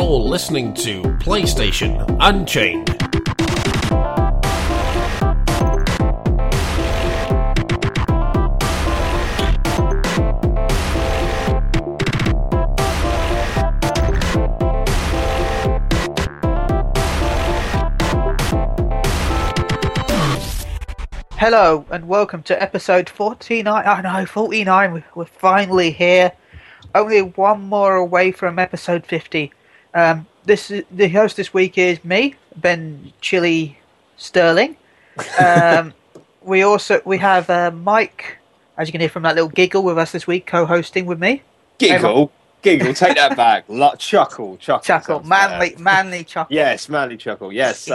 You're listening to PlayStation Unchained. Hello and welcome to episode 49. I know, 49. We're finally here. Only one more away from episode 50. This is, the host this week is me, Ben Chili Sterling. We have Mike, as you can hear from that little giggle, with us this week, co-hosting with me. Giggle. Take that back. Chuckle. Manly chuckle. Yes, manly chuckle. Yes.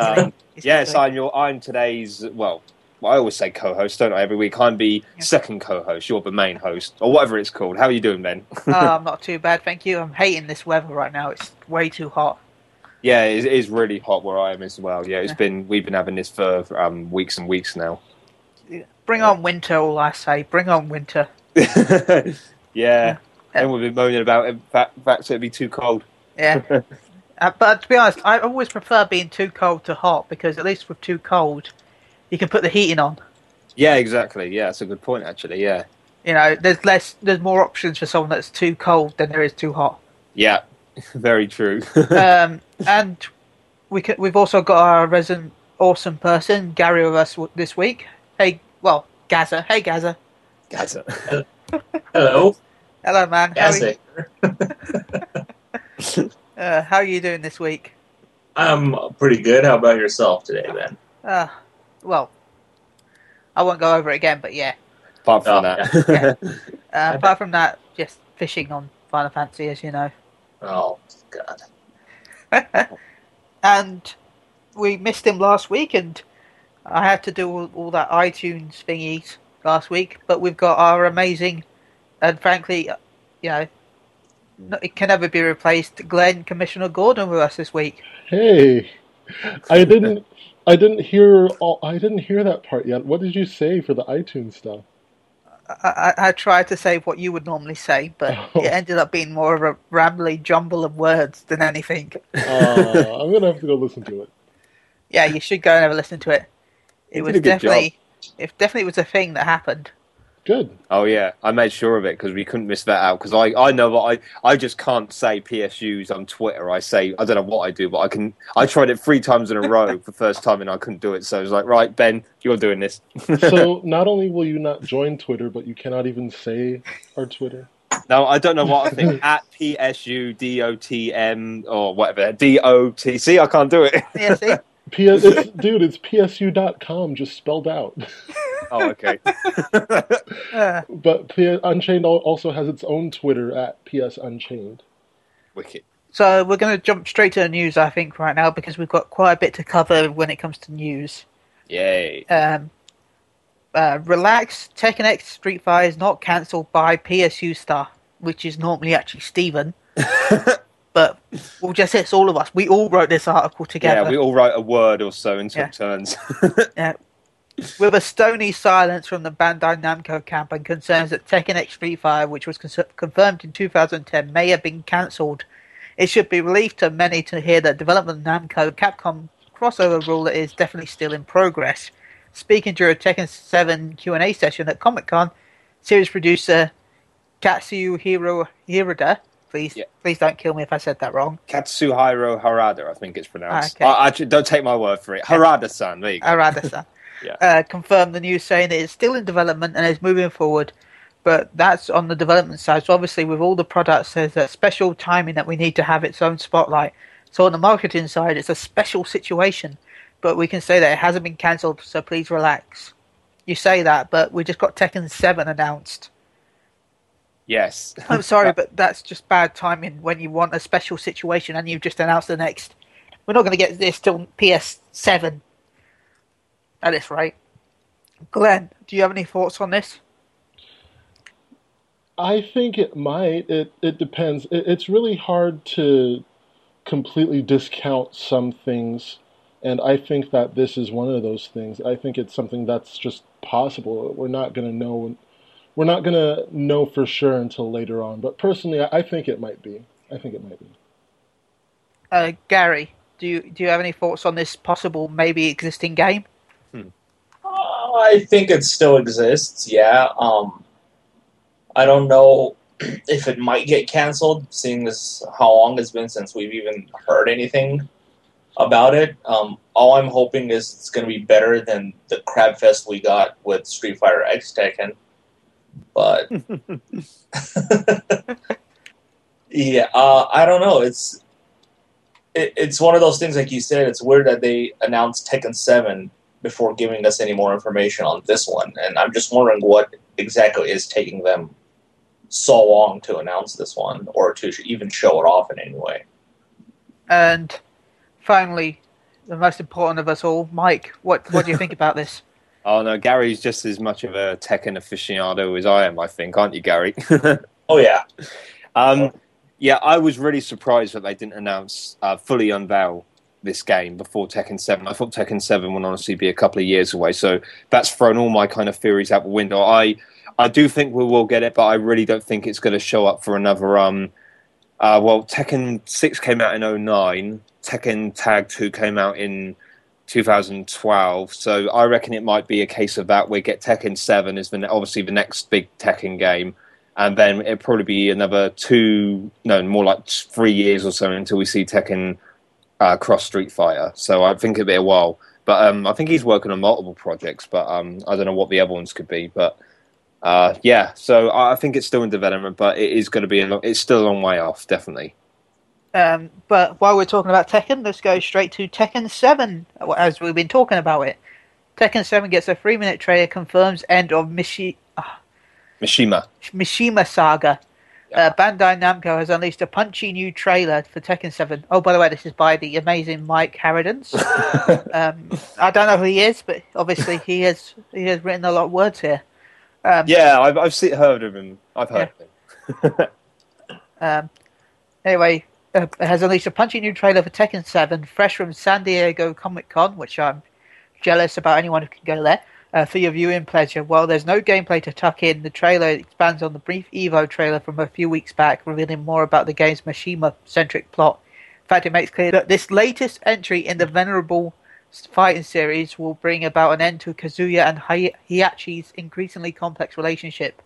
Yes. I'm today's. Well, I always say co-host, don't I, every week? I'm the second co-host, you're the main host, or whatever it's called. How are you doing, Ben? I'm not too bad, thank you. I'm hating this weather right now. It's way too hot. Yeah, it is really hot where I am as well. Yeah, we've been having this for weeks and weeks now. Bring on winter, all I say. Bring on winter. Yeah. And we'll be moaning about it. In fact, it'd be too cold. Yeah. But to be honest, I always prefer being too cold to hot, because at least with too cold, you can put the heating on. Yeah, exactly. Yeah, that's a good point, actually. Yeah. You know, there's more options for someone that's too cold than there is too hot. Yeah, very true. And we've also got our resident awesome person, Gary, with us this week. Hey, Gaza. Gaza. Hello. Hello, man. Gaza. How are you doing this week? I'm pretty good. How about yourself today, Ben? Well, I won't go over it again, but yeah. Apart from that. Yeah. Apart from that, just fishing on Final Fantasy, as you know. Oh, God. And we missed him last week, and I had to do all that iTunes thingies last week, but we've got our amazing, and frankly, you know, it can never be replaced, Glenn Commissioner Gordon with us this week. Hey. I didn't hear that part yet. What did you say for the iTunes stuff? I tried to say what you would normally say, but it ended up being more of a rambly jumble of words than anything. I'm going to have to go listen to it. Yeah, you should go and have a listen to it. It definitely was a thing that happened. Good. Oh, yeah. I made sure of it because we couldn't miss that out. Because I know that I just can't say PSUs on Twitter. I don't know what I do, but I tried it 3 times in a row for the first time and I couldn't do it. So I was like, right, Ben, you're doing this. So not only will you not join Twitter, but you cannot even say our Twitter. No, I don't know what I think. At PSU, DOTM, or whatever. DOT. See, I can't do it. Yeah, see? It's PSU.com, just spelled out. Oh, okay. But Unchained also has its own Twitter at PS Unchained. Wicked. So we're going to jump straight to the news, I think, right now, because we've got quite a bit to cover when it comes to news. Yay. Relax, Tekken X Street Fighter is not cancelled by PSU star, which is normally actually Steven. But we'll just hit all of us. We all wrote this article together. Yeah, we all wrote a word or so and took turns. Yeah. With a stony silence from the Bandai Namco camp and concerns that Tekken X Street Fighter, which was confirmed in 2010, may have been cancelled. It should be relief to many to hear that development of Namco-Capcom crossover rule that is definitely still in progress. Speaking during a Tekken 7 Q&A session at Comic-Con, series producer Katsuhiro Harada... Please don't kill me if I said that wrong. Katsuhiro Harada, I think it's pronounced. Okay. Actually, don't take my word for it. Harada-san, there you go. Harada-san. Yeah. Confirmed the news saying it is still in development and is moving forward, but that's on the development side. So obviously with all the products, there's a special timing that we need to have its own spotlight. So on the marketing side, it's a special situation, but we can say that it hasn't been cancelled, so please relax. You say that, but we just got Tekken 7 announced. Yes. I'm sorry, but that's just bad timing when you want a special situation and you've just announced the next. We're not going to get this till PS7 at this rate. Glenn, do you have any thoughts on this? I think it might. It depends. It's really hard to completely discount some things, and I think that this is one of those things. I think it's something that's just possible. We're not going to know... We're not going to know for sure until later on, but personally, I think it might be. Gary, do you have any thoughts on this possible maybe existing game? I think it still exists, yeah. I don't know if it might get cancelled, seeing as how long it's been since we've even heard anything about it. All I'm hoping is it's going to be better than the crab fest we got with Street Fighter X Tekken. But yeah, I don't know. It's one of those things, like you said. It's weird that they announced Tekken 7 before giving us any more information on this one, and I'm just wondering what exactly is taking them so long to announce this one, or to even show it off in any way. And finally, the most important of us all, Mike, what do you think about this? Oh no, Gary's just as much of a Tekken aficionado as I am, I think, aren't you, Gary? Oh yeah. Yeah, I was really surprised that they didn't announce, fully unveil this game before Tekken 7. I thought Tekken 7 would honestly be a couple of years away, so that's thrown all my kind of theories out the window. I do think we will get it, but I really don't think it's going to show up for another... well, Tekken 6 came out in 2009, Tekken Tag 2 came out in 2012, so I reckon it might be a case of that. We get Tekken 7 is obviously the next big Tekken game, and then it'll probably be another more like 3 years or so until we see Tekken Cross Street Fighter. So I think it'll be a while. But I think he's working on multiple projects, but I don't know what the other ones could be. But yeah, so I think it's still in development, but it is going to be it's still a long way off, definitely. But while we're talking about Tekken, let's go straight to Tekken 7, as we've been talking about it. Tekken 7 gets a 3-minute trailer, confirms end of Mishima saga. Yeah. Bandai Namco has unleashed a punchy new trailer for Tekken 7. Oh, by the way, this is by the amazing Mike Harridans. I don't know who he is, but obviously he has written a lot of words here. Yeah, I've heard of him. I've heard of him. Anyway... has unleashed a punchy new trailer for Tekken 7, fresh from San Diego Comic-Con, which I'm jealous about anyone who can go there, for your viewing pleasure. While there's no gameplay to tuck in, the trailer expands on the brief EVO trailer from a few weeks back, revealing more about the game's Mishima-centric plot. In fact, it makes clear that this latest entry in the venerable fighting series will bring about an end to Kazuya and Heihachi's increasingly complex relationship.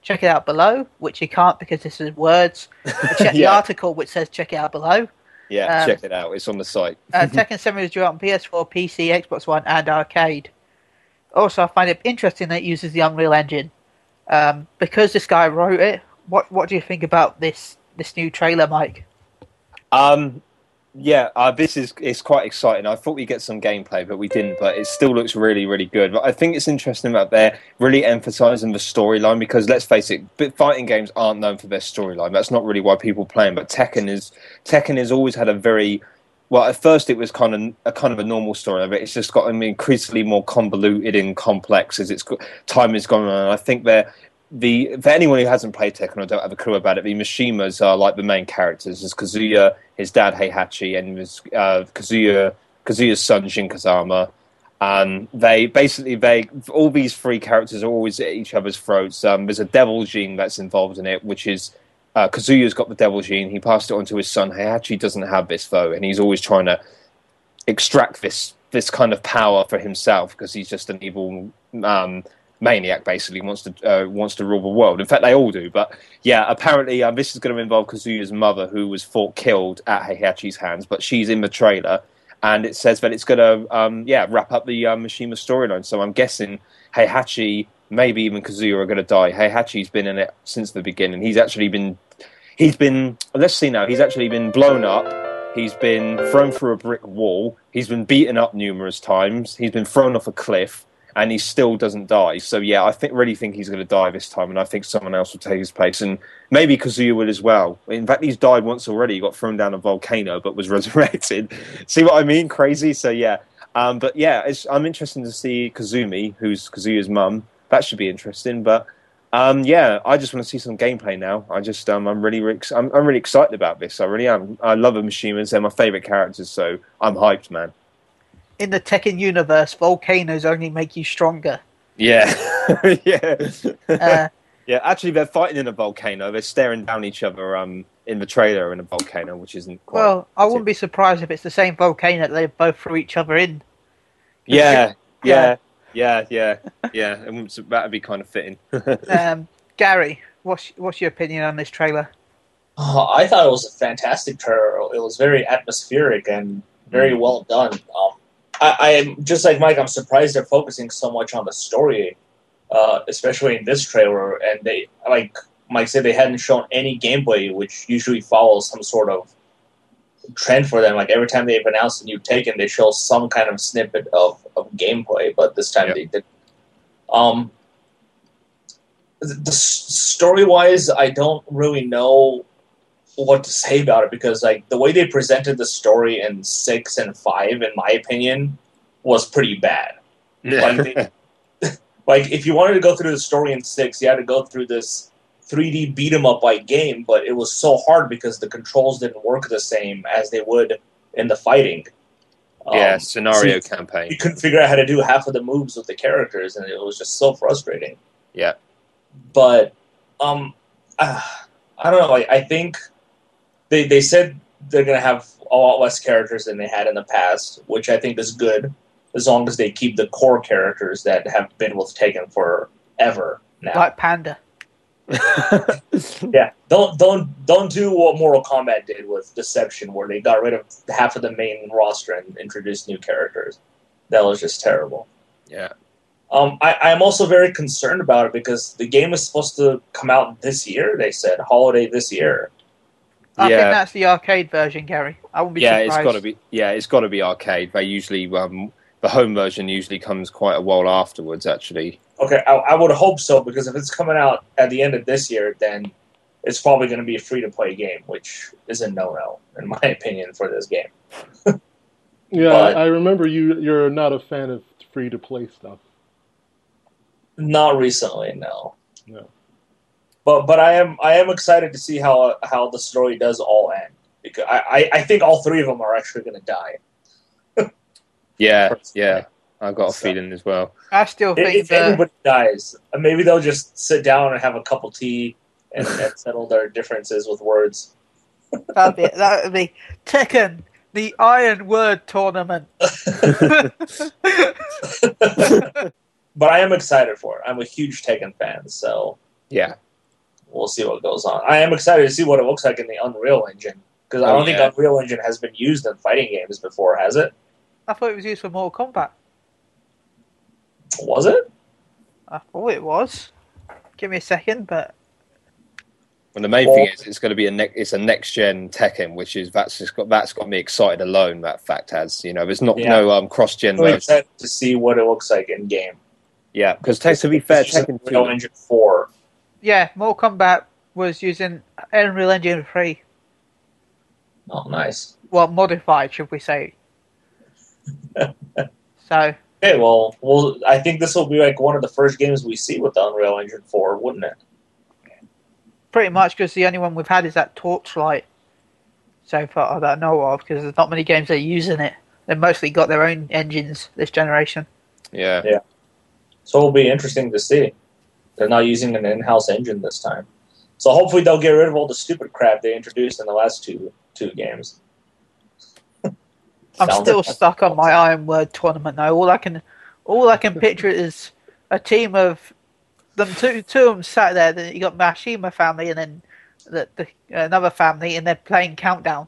Check it out below, which you can't because this is words. Check the article which says check it out below. Yeah, check it out. It's on the site. Tekken 7 is due out on PS4, PC, Xbox One, and Arcade. Also, I find it interesting that it uses the Unreal Engine. Because this guy wrote it, what do you think about this new trailer, Mike? Yeah, it's quite exciting. I thought we'd get some gameplay, but we didn't. But it still looks really, really good. But I think it's interesting about they're really emphasising the storyline, because let's face it, fighting games aren't known for their storyline. That's not really why people play them. But Tekken has always had a very... Well, at first it was kind of a normal story, but it's just gotten increasingly more convoluted and complex as time has gone on. And I think for anyone who hasn't played Tekken or don't have a clue about it, the Mishimas are like the main characters. There's Kazuya, his dad Heihachi, and Kazuya's son Shin Kazama. They all these three characters are always at each other's throats. There's a devil gene that's involved in it, which is Kazuya's got the devil gene. He passed it on to his son. Heihachi doesn't have this though, and he's always trying to extract this kind of power for himself because he's just an evil. Maniac basically wants to rule the world. In fact, they all do. But yeah, apparently this is going to involve Kazuya's mother, who was killed at Heihachi's hands. But she's in the trailer, and it says that it's going to wrap up the Mishima storyline. So I'm guessing Heihachi, maybe even Kazuya, are going to die. Heihachi's been in it since the beginning. He's actually been blown up. He's been thrown through a brick wall. He's been beaten up numerous times. He's been thrown off a cliff. And he still doesn't die. So, yeah, I really think he's going to die this time. And I think someone else will take his place. And maybe Kazuya will as well. In fact, he's died once already. He got thrown down a volcano but was resurrected. See what I mean? Crazy. So, yeah. But, yeah, I'm interested to see Kazumi, who's Kazuya's mum. That should be interesting. But, yeah, I just want to see some gameplay now. I'm really excited about this. I really am. I love the Mishimas. They're my favourite characters. So I'm hyped, man. In the Tekken universe, volcanoes only make you stronger. Yeah. Yeah, actually, they're fighting in a volcano. They're staring down each other in the trailer in a volcano, which isn't quite... Well, I wouldn't be surprised if it's the same volcano that they both threw each other in. Yeah. That would be kind of fitting. Gary, what's your opinion on this trailer? Oh, I thought it was a fantastic trailer. It was very atmospheric and very well done. I'm just like Mike, I'm surprised they're focusing so much on the story, especially in this trailer. And they, like Mike said, they hadn't shown any gameplay, which usually follows some sort of trend for them. Like every time they've announced a new Tekken, they show some kind of snippet of gameplay, but this time they didn't. The story-wise, I don't really know what to say about it because, like, the way they presented the story in 6 and 5, in my opinion, was pretty bad. Like, if you wanted to go through the story in 6, you had to go through this 3D beat 'em up like game, but it was so hard because the controls didn't work the same as they would in the fighting. Scenario so campaign. You couldn't figure out how to do half of the moves with the characters, and it was just so frustrating. Yeah. But I don't know. Like, I think they said they're going to have a lot less characters than they had in the past, which I think is good as long as they keep the core characters that have been with Tekken forever now. Like Panda. Yeah. Don't do what Mortal Kombat did with Deception, where they got rid of half of the main roster and introduced new characters. That was just terrible. Yeah. I'm also very concerned about it because the game is supposed to come out this year, they said. Holiday this year. I think that's the arcade version, Gary. I wouldn't be surprised. It's got to be arcade. They usually, the home version usually comes quite a while afterwards, actually. Okay, I would hope so because if it's coming out at the end of this year, then it's probably going to be a free-to-play game, which is a no-no, in my opinion, for this game. I remember you're not a fan of free-to-play stuff. Not recently, no. But I am excited to see how the story does all end because I think all three of them are actually going to die. I've got a feeling as well. I still think if everybody dies, maybe they'll just sit down and have a cup of tea and settle their differences with words. That'd be Tekken, the Iron Word Tournament. But I am excited for it. I'm a huge Tekken fan, so we'll see what goes on. I am excited to see what it looks like in the Unreal Engine, because I don't think Unreal Engine has been used in fighting games before, has it? I thought it was used for Mortal Kombat. Was it? I thought it was. Give me a second, but... And the main thing is it's going to be a next-gen Tekken, which is that's got me excited alone, that fact has. You know, there's no cross-gen version. I'm excited to see what it looks like in-game. Yeah, because to be fair, Tekken 2... Unreal Engine 4. Yeah, Mortal Kombat was using Unreal Engine 3. Oh, nice. Well, modified, should we say. So... Okay, well, I think this will be like one of the first games we see with Unreal Engine 4, wouldn't it? Pretty much, because the only one we've had is that Torchlight so far that I know of, because there's not many games that are using it. They've mostly got their own engines this generation. Yeah. So it'll be interesting to see. They're not using an in-house engine this time. So hopefully they'll get rid of all the stupid crap they introduced in the last two games. I'm still stuck on my Iron Word tournament though. All I can picture is a team of them, two of them sat there. Then you got Mishima family, and then the another family, and they're playing Countdown.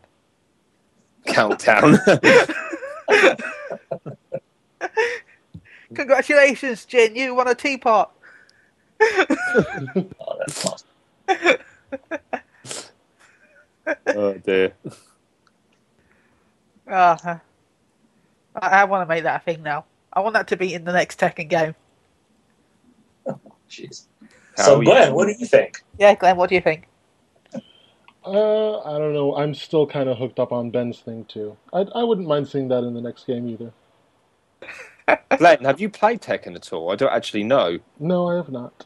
Congratulations, Jin! You won a teapot. Oh, that's awesome. Oh dear. I want to make that a thing now. I want that to be in the next Tekken game. Jeez. So, Glenn, what do you think? Yeah, Glenn, what do you think? I don't know. I'm still kind of hooked up on Ben's thing, too. I wouldn't mind seeing that in the next game, either. Glenn, have you played Tekken at all? I don't actually know. No, I have not.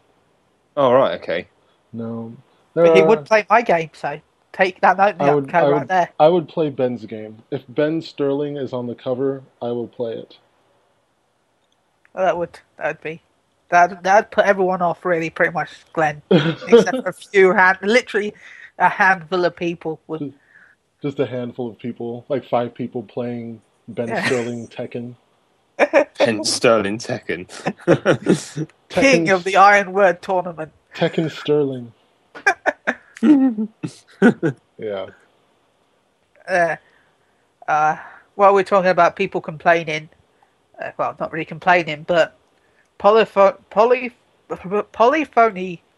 Oh, right, okay. No. But he would play my game, so take that note and go right there. I would play Ben's game. If Ben Sterling is on the cover, I will play it. Well, that would be... That put everyone off, really, pretty much, Glenn. Except for a handful of people. Just a handful of people, like 5 people playing Ben Sterling Tekken. Ben Sterling Tekken. King of the Iron Word Tournament. Tekken Sterling. Yeah. While we're talking about people complaining, well, not really complaining, but Polyphony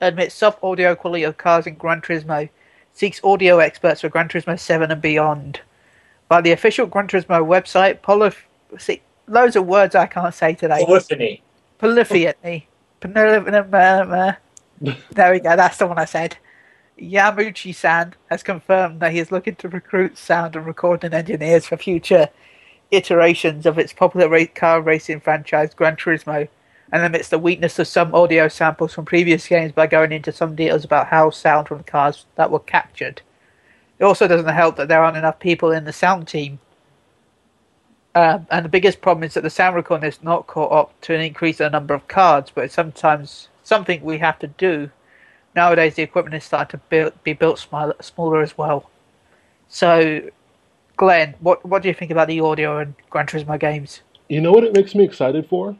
admits soft audio quality of cars in Gran Turismo, seeks audio experts for Gran Turismo 7 and beyond. By the official Gran Turismo website, see, loads of words I can't say today. Polyphony. There we go, that's the one I said. Yamuchi-san has confirmed that he is looking to recruit sound and recording engineers for future iterations of its popular car racing franchise Gran Turismo, and admits the weakness of some audio samples from previous games by going into some details about how sound from the cars that were captured. It also doesn't help that there aren't enough people in the sound team. And the biggest problem is that the sound recording is not caught up to an increase in the number of cards, but it's sometimes something we have to do. Nowadays, the equipment is starting to be built smaller as well. So, Glenn, what do you think about the audio in Gran Turismo games? You know what it makes me excited for?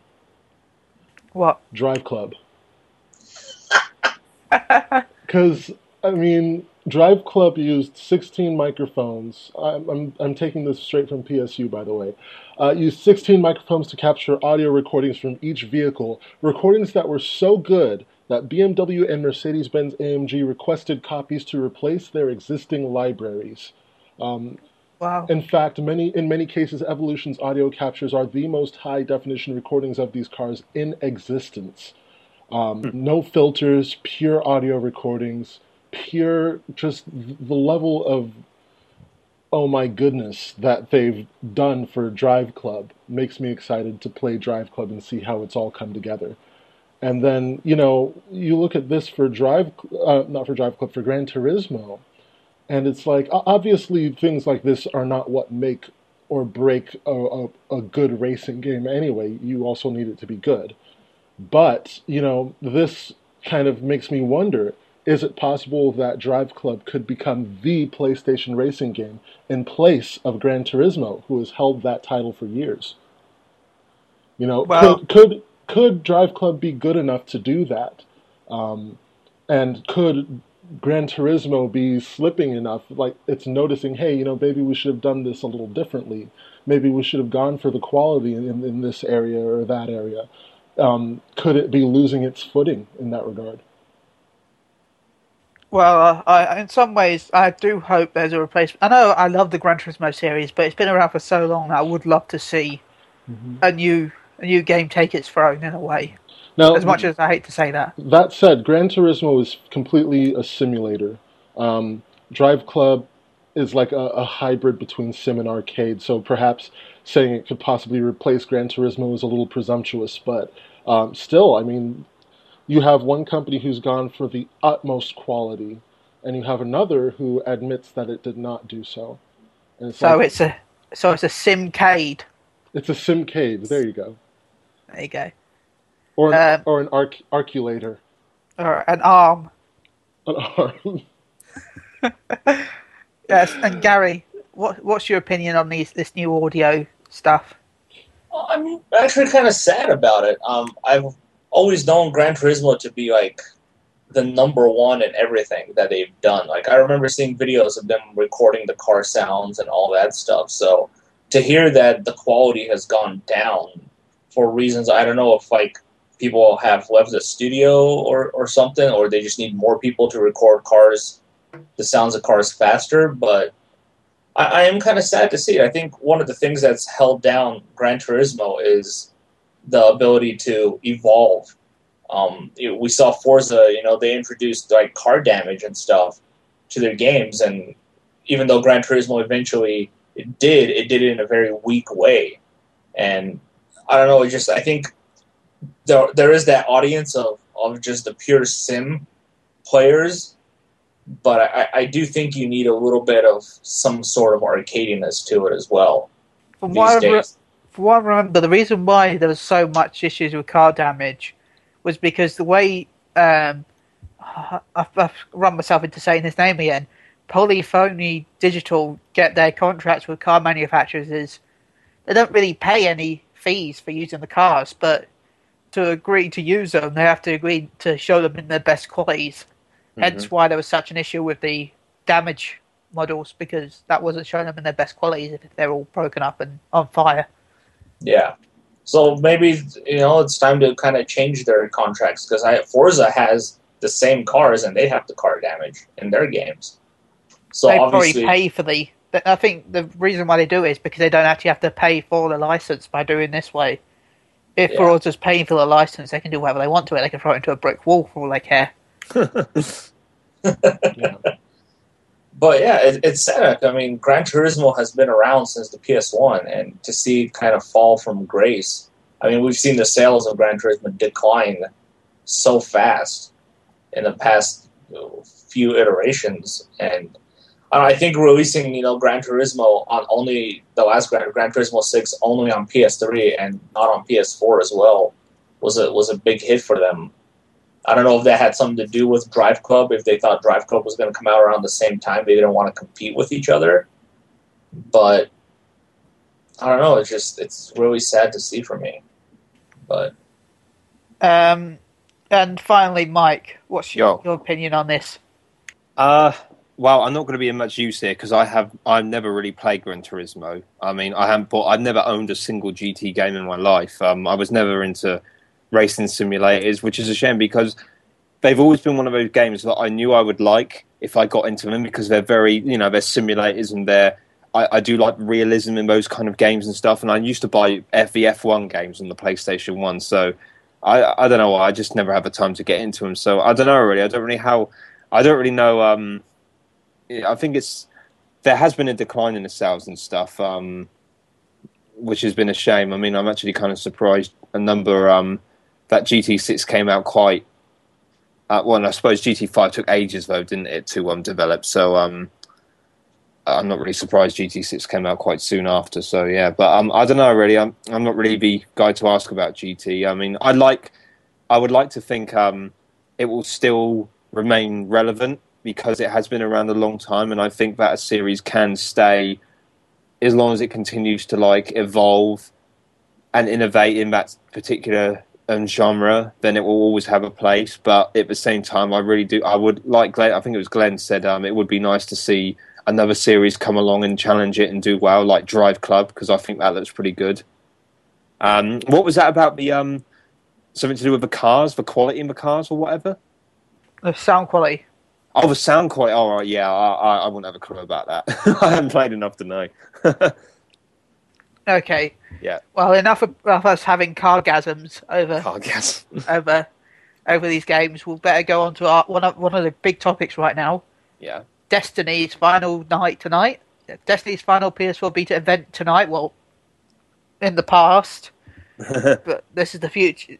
What? Drive Club. Because, I mean, Drive Club used 16 microphones. I'm taking this straight from PSU, by the way. Used 16 microphones to capture audio recordings from each vehicle. Recordings that were so good that BMW and Mercedes-Benz AMG requested copies to replace their existing libraries. Wow. In fact, in many cases, Evolution's audio captures are the most high-definition recordings of these cars in existence. No filters, pure audio recordings, pure just the level of, oh my goodness, that they've done for Drive Club makes me excited to play Drive Club and see how it's all come together. And then, you know, you look at this for for Gran Turismo, and it's like, obviously things like this are not what make or break a good racing game anyway. You also need it to be good. But, you know, this kind of makes me wonder, is it possible that Drive Club could become the PlayStation racing game in place of Gran Turismo, who has held that title for years? You know, wow. Could Drive Club be good enough to do that? And could Gran Turismo be slipping enough? Like, it's noticing, hey, you know, maybe we should have done this a little differently. Maybe we should have gone for the quality in this area or that area. Could it be losing its footing in that regard? Well, in some ways, I do hope there's a replacement. I know I love the Gran Turismo series, but it's been around for so long that I would love to see a new game take its throne in a way. Now, as much as I hate to say that. That said, Gran Turismo is completely a simulator. Drive Club is like a hybrid between sim and arcade, so perhaps saying it could possibly replace Gran Turismo is a little presumptuous, but still, I mean, you have one company who's gone for the utmost quality, and you have another who admits that it did not do so. And it's it's a simcade. It's a simcade. There you go. There you go. Or an arculator. Or an arm. An arm. Yes, and Gary, what's your opinion on this new audio stuff? I'm actually kind of sad about it. I've always known Gran Turismo to be like the number one in everything that they've done. Like, I remember seeing videos of them recording the car sounds and all that stuff, so to hear that the quality has gone down for reasons, I don't know if like people have left the studio or something, or they just need more people to record cars, the sounds of cars faster, but I am kind of sad to see it. I think one of the things that's held down Gran Turismo is the ability to evolve. We saw Forza, you know, they introduced like car damage and stuff to their games, and even though Gran Turismo eventually it did it in a very weak way. And I don't know, I think there is that audience of just the pure sim players, but I do think you need a little bit of some sort of arcadiness to it as well. From what I remember, the reason why there was so much issues with car damage was because the way I've run myself into saying his name again. Polyphony Digital get their contracts with car manufacturers is they don't really pay any fees for using the cars, but to agree to use them, they have to agree to show them in their best qualities. Mm-hmm. Hence why there was such an issue with the damage models, because that wasn't showing them in their best qualities if they're all broken up and on fire. Yeah. So maybe, you know, it's time to kind of change their contracts, because Forza has the same cars and they have the car damage in their games. So they probably pay for the... I think the reason why they do it is because they don't actually have to pay for the license by doing this way. If Forza's paying for the license, they can do whatever they want to it. They can throw it into a brick wall for all they care. But yeah, it's sad. I mean, Gran Turismo has been around since the PS1, and to see it kind of fall from grace. I mean, we've seen the sales of Gran Turismo decline so fast in the past few iterations, and I think releasing, you know, Gran Turismo on only the last Gran Turismo 6 only on PS3 and not on PS4 as well was a big hit for them. I don't know if that had something to do with Drive Club. If they thought Drive Club was going to come out around the same time, they didn't want to compete with each other. But I don't know. It's really sad to see for me. But and finally, Mike, what's your opinion on this? Well, I'm not going to be in much use here because I've never really played Gran Turismo. I mean, I've never owned a single GT game in my life. I was never into racing simulators, which is a shame because they've always been one of those games that I knew I would like if I got into them because they're very, you know, they're simulators and they're. I do like realism in those kind of games and stuff. And I used to buy the F1 games on the PlayStation 1, so I don't know why. I just never have the time to get into them. So I don't know really. I don't really know. I think there has been a decline in the sales and stuff, which has been a shame. I mean, I'm actually kind of surprised that GT6 came out quite... well, and I suppose GT5 took ages, though, didn't it, to develop? So I'm not really surprised GT6 came out quite soon after. So, yeah, but I don't know, really. I'm not really the guy to ask about GT. I mean, I would like to think it will still remain relevant, because it has been around a long time, and I think that a series can stay as long as it continues to like evolve and innovate in that particular genre. Then it will always have a place. But at the same time, I really do. I would like Glenn. I think it was Glenn said it would be nice to see another series come along and challenge it and do well, like Drive Club, because I think that looks pretty good. What was that about the something to do with the cars, the quality in the cars, or whatever? The sound quality. Oh, the sound quite... Oh, yeah, I wouldn't have a clue about that. I haven't played enough to know. Okay. Yeah. Well, enough of us having cargasms over these games. We'll better go on to one of the big topics right now. Yeah. Destiny's final night tonight. Destiny's final PS4 beta event tonight. Well, in the past. But this is the future...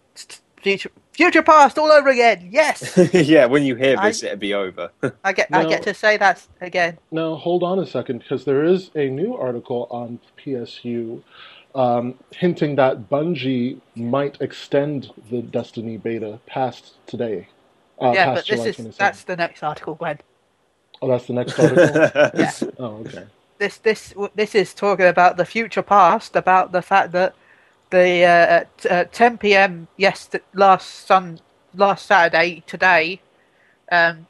Future past all over again. Yes. Yeah, when you hear this, it'll be over. I get to say that again. No, hold on a second, because there is a new article on PSU hinting that Bungie might extend the Destiny beta past today. Yeah, past but July this is that's the next article, Glenn. Oh, that's the next article. Yeah. Oh, okay. This is talking about the future past, about the fact that. At 10 p.m. last Saturday today, Bungie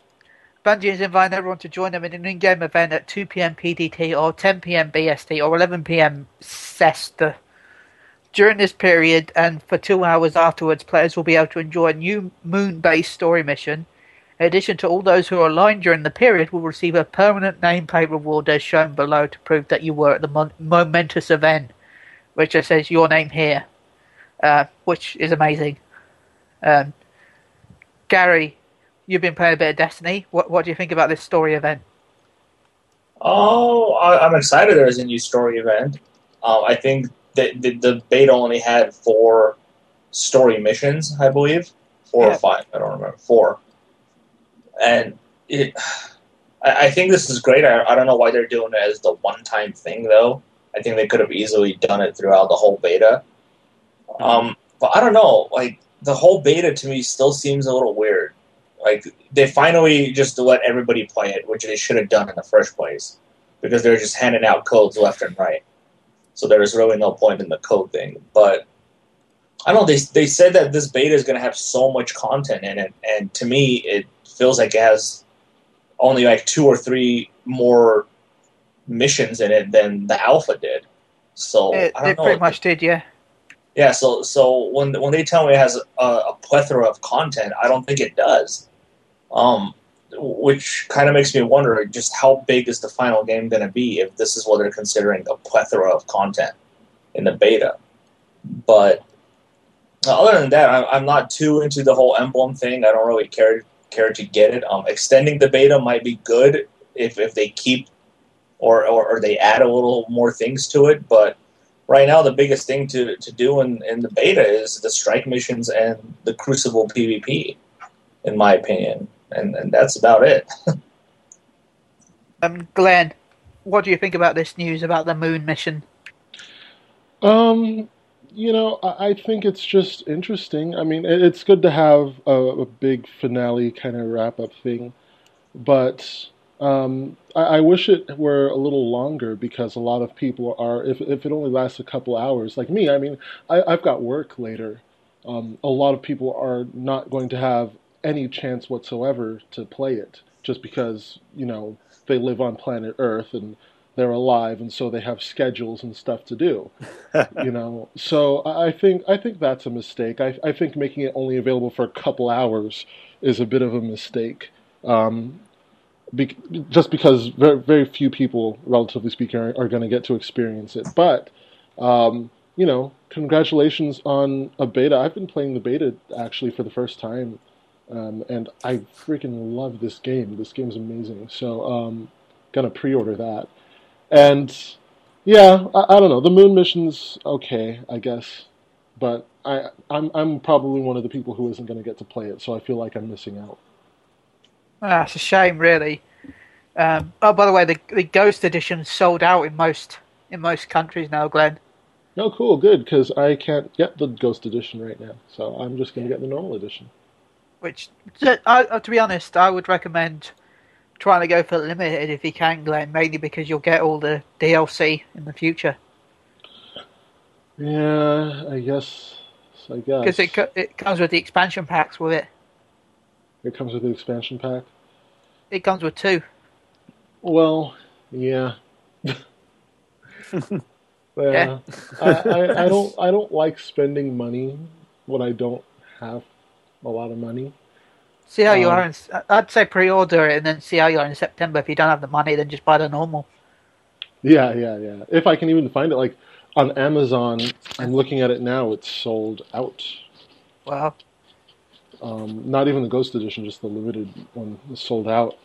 is inviting everyone to join them in an in-game event at 2 p.m. PDT or 10 p.m. BST or 11 p.m. CEST. During this period and for 2 hours afterwards, players will be able to enjoy a new moon-based story mission. In addition to all those who are aligned during the period, will receive a permanent nameplate reward as shown below to prove that you were at the momentous event. Which just says your name here, which is amazing. Gary, you've been playing a bit of Destiny. What do you think about this story event? Oh, I'm excited there's a new story event. I think that the beta only had 4 story missions, I believe. 4 or 5, I don't remember. 4. And I think this is great. I don't know why they're doing it as the one-time thing, though. I think they could have easily done it throughout the whole beta. But I don't know. Like, the whole beta to me still seems a little weird. Like, they finally just let everybody play it, which they should have done in the first place, because they were just handing out codes left and right. So there was really no point in the code thing. But I don't know, they said that this beta is going to have so much content in it, and to me, it feels like it has only like 2 or 3 more missions in it than the alpha did. So I don't know. Pretty much did, yeah. Yeah, so when they tell me it has a plethora of content, I don't think it does. Which kind of makes me wonder just how big is the final game going to be if this is what they're considering a plethora of content in the beta. But other than that, I'm not too into the whole emblem thing. I don't really care to get it. Extending the beta might be good if they keep or they add a little more things to it, but right now, the biggest thing to do in the beta is the strike missions and the Crucible PvP, in my opinion. And that's about it. Glenn, what do you think about this news about the moon mission? You know, I think it's just interesting. I mean, it's good to have a big finale kind of wrap-up thing, but I wish it were a little longer, because a lot of people are, if it only lasts a couple hours, like me, I mean, I've got work later. A lot of people are not going to have any chance whatsoever to play it, just because, you know, they live on planet Earth and they're alive, and so they have schedules and stuff to do, you know. So I think that's a mistake. I think making it only available for a couple hours is a bit of a mistake. Just because very, very few people, relatively speaking, are going to get to experience it. But, you know, congratulations on a beta. I've been playing the beta, actually, for the first time. And I freaking love this game. This game's amazing. So going to pre-order that. And, yeah, I don't know. The moon mission's okay, I guess. But I'm probably one of the people who isn't going to get to play it, so I feel like I'm missing out. Ah, it's a shame, really. Oh, by the way, the Ghost Edition sold out in most countries now, Glenn. No, cool, good, because I can't get the Ghost Edition right now, so I'm just going to get the normal edition. Which, to be honest, I would recommend trying to go for limited if you can, Glenn, mainly because you'll get all the DLC in the future. Yeah, I guess. Because it comes with the expansion packs with it. It comes with the expansion pack? It comes with 2. Well, yeah. Yeah. I don't like spending money when I don't have a lot of money. See how you are. I'd say pre-order it and then see how you are in September. If you don't have the money, then just buy the normal. Yeah. If I can even find it, like on Amazon, I'm looking at it now, it's sold out. Wow. Not even the Ghost Edition, just the limited one was sold out.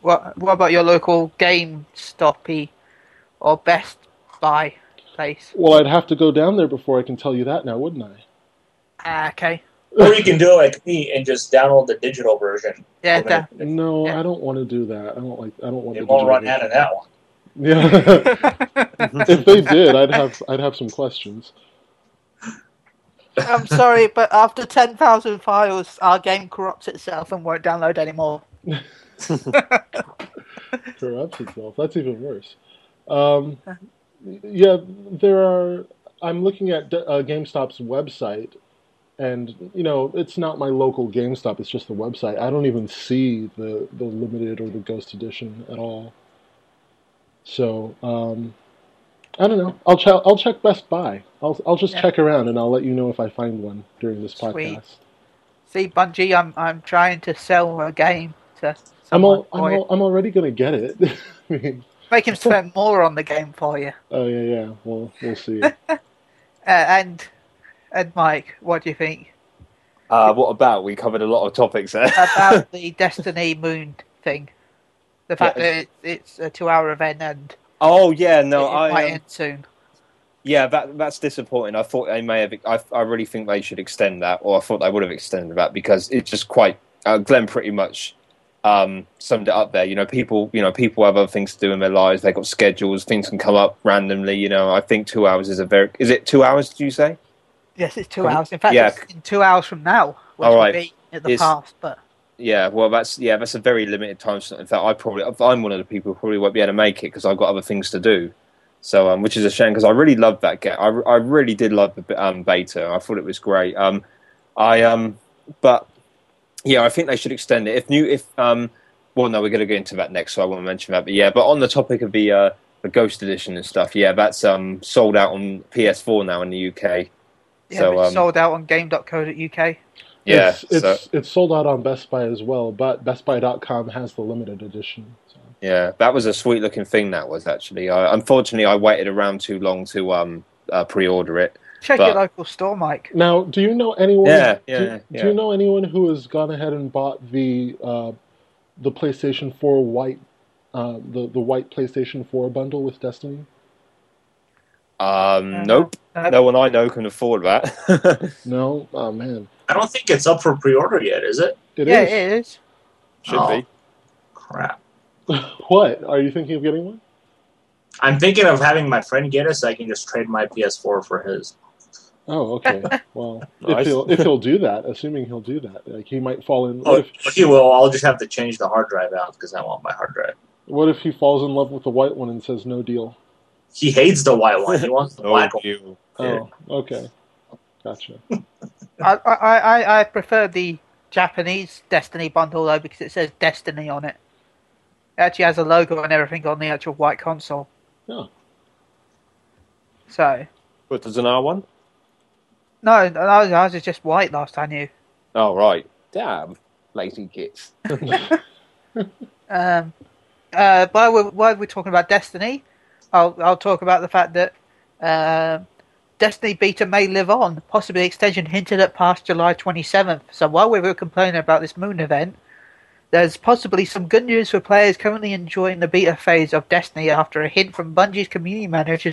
What about your local GameStop or Best Buy place? Well, I'd have to go down there before I can tell you that now, wouldn't I? Okay. Or you can do it like me and just download the digital version. Yeah. No, yeah. I don't want to do that. I don't want. It won't run out of that one. Yeah. If they did, I'd have some questions. I'm sorry, but after 10,000 files, our game corrupts itself and won't download anymore. Corrupts itself? That's even worse. Yeah, there are... I'm looking at GameStop's website, and, you know, it's not my local GameStop, it's just the website. I don't even see the Limited or the Ghost Edition at all. So, I don't know. I'll check Best Buy. I'll just check around and I'll let you know if I find one during this podcast. See, Bungie, I'm trying to sell a game to someone. I'm already going to get it. I mean, make him spend more on the game for you. Oh yeah. Well, we'll see. And Mike, what do you think? What about? We covered a lot of topics there. About the Destiny Moon thing, the fact that it's a 2-hour event and. Oh yeah, no, I soon. Yeah, that's disappointing. I thought they may have. I really think they should extend that, or I thought they would have extended that because it's just quite. Glenn pretty much summed it up there. You know, people have other things to do in their lives. They got schedules. Things can come up randomly. You know, I think 2 hours is a very. Is it 2 hours? Did you say? Yes, it's 2 hours. In fact, it's in 2 hours from now, which will be at the past, but... Yeah, well, that's a very limited time. In fact, I'm one of the people who probably won't be able to make it because I've got other things to do. So, which is a shame because I really loved that game. I really did love the beta. I thought it was great. But yeah, I think they should extend it. Well, no, we're going to get into that next, so I won't mention that. But yeah, but on the topic of the Ghost Edition and stuff, yeah, that's sold out on PS4 now in the UK. Yeah, so, it's sold out on game.co.uk. Yeah, it's sold out on Best Buy as well, but BestBuy.com has the limited edition. So. Yeah, that was a sweet looking thing. That was actually. Unfortunately, I waited around too long to pre-order it. Check your local store, Mike. Now, do you know anyone? Do you know anyone who has gone ahead and bought the PlayStation 4 white the white PlayStation 4 bundle with Destiny? Nope. No one I know can afford that. No, oh man. I don't think it's up for pre-order yet, is it? It is. It is. Should be. Crap. What? Are you thinking of getting one? I'm thinking of having my friend get it so I can just trade my PS4 for his. Oh, okay. Well, nice. if he'll do that, assuming he'll do that, like he might fall in. Oh, if he will. I'll just have to change the hard drive out because I want my hard drive. What if he falls in love with the white one and says no deal? He hates the white one. He wants the black one. Oh, okay. Gotcha. I prefer the Japanese Destiny bundle, though, because it says Destiny on it. It actually has a logo and everything on the actual white console. Oh. So. But there's an R1? No, ours is just white last I knew. Oh, right. Damn. Lazy gits. While we're talking about Destiny, I'll talk about the fact that Destiny Beta may live on, possibly extension hinted at past July 27th. So while we were complaining about this moon event, there's possibly some good news for players currently enjoying the beta phase of Destiny after a hint from Bungie's community manager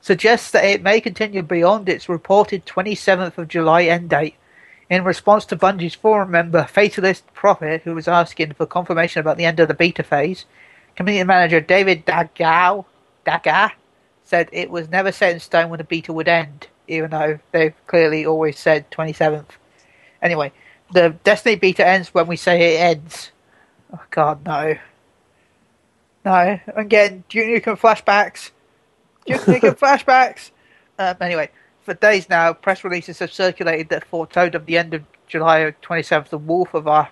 suggests that it may continue beyond its reported 27th of July end date. In response to Bungie's forum member, Fatalist Prophet, who was asking for confirmation about the end of the beta phase, community manager David Daga said it was never set in stone when the beta would end, even though they've clearly always said 27th. Anyway, the Destiny beta ends when we say it ends. Oh, God, no. No. Again, Duke Nukem flashbacks. Duke Nukem flashbacks! Anyway, for days now, press releases have circulated that foretold of the end of July 27th, the wolf of our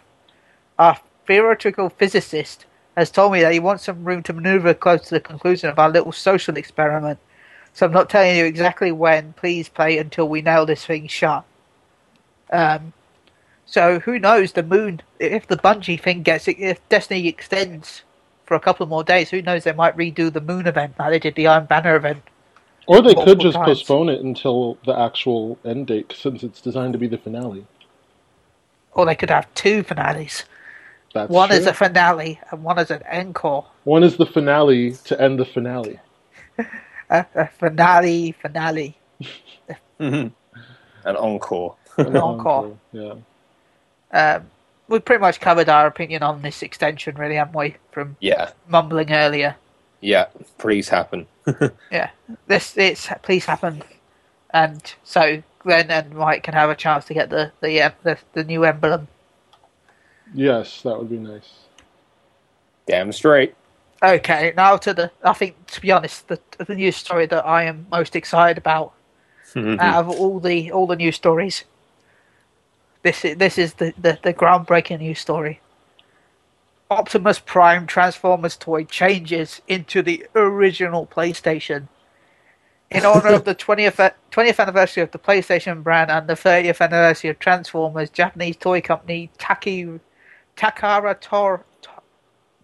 theoretical physicist has told me that he wants some room to manoeuvre close to the conclusion of our little social experiment. So I'm not telling you exactly when. Please play until we nail this thing shut. So who knows, the moon, if the Bungie thing if Destiny extends for a couple more days, who knows, they might redo the moon event like they did the Iron Banner event. Or they could just postpone it until the actual end date, since it's designed to be the finale. Or they could have two finales. That's one true. Is a finale and one is an encore. One is the finale to end the finale. a finale. An encore. An encore. Yeah. We've pretty much covered our opinion on this extension, really, haven't we? From mumbling earlier. Yeah. Please happen. Yeah. It's please happen, and so Glenn and Mike can have a chance to get the new emblem. Yes, that would be nice. Damn straight. Okay, now I think, to be honest, the news story that I am most excited about out of all the news stories. This is the groundbreaking news story. Optimus Prime Transformers toy changes into the original PlayStation. In honor of the 20th anniversary of the PlayStation brand and the 30th anniversary of Transformers, Japanese toy company Takara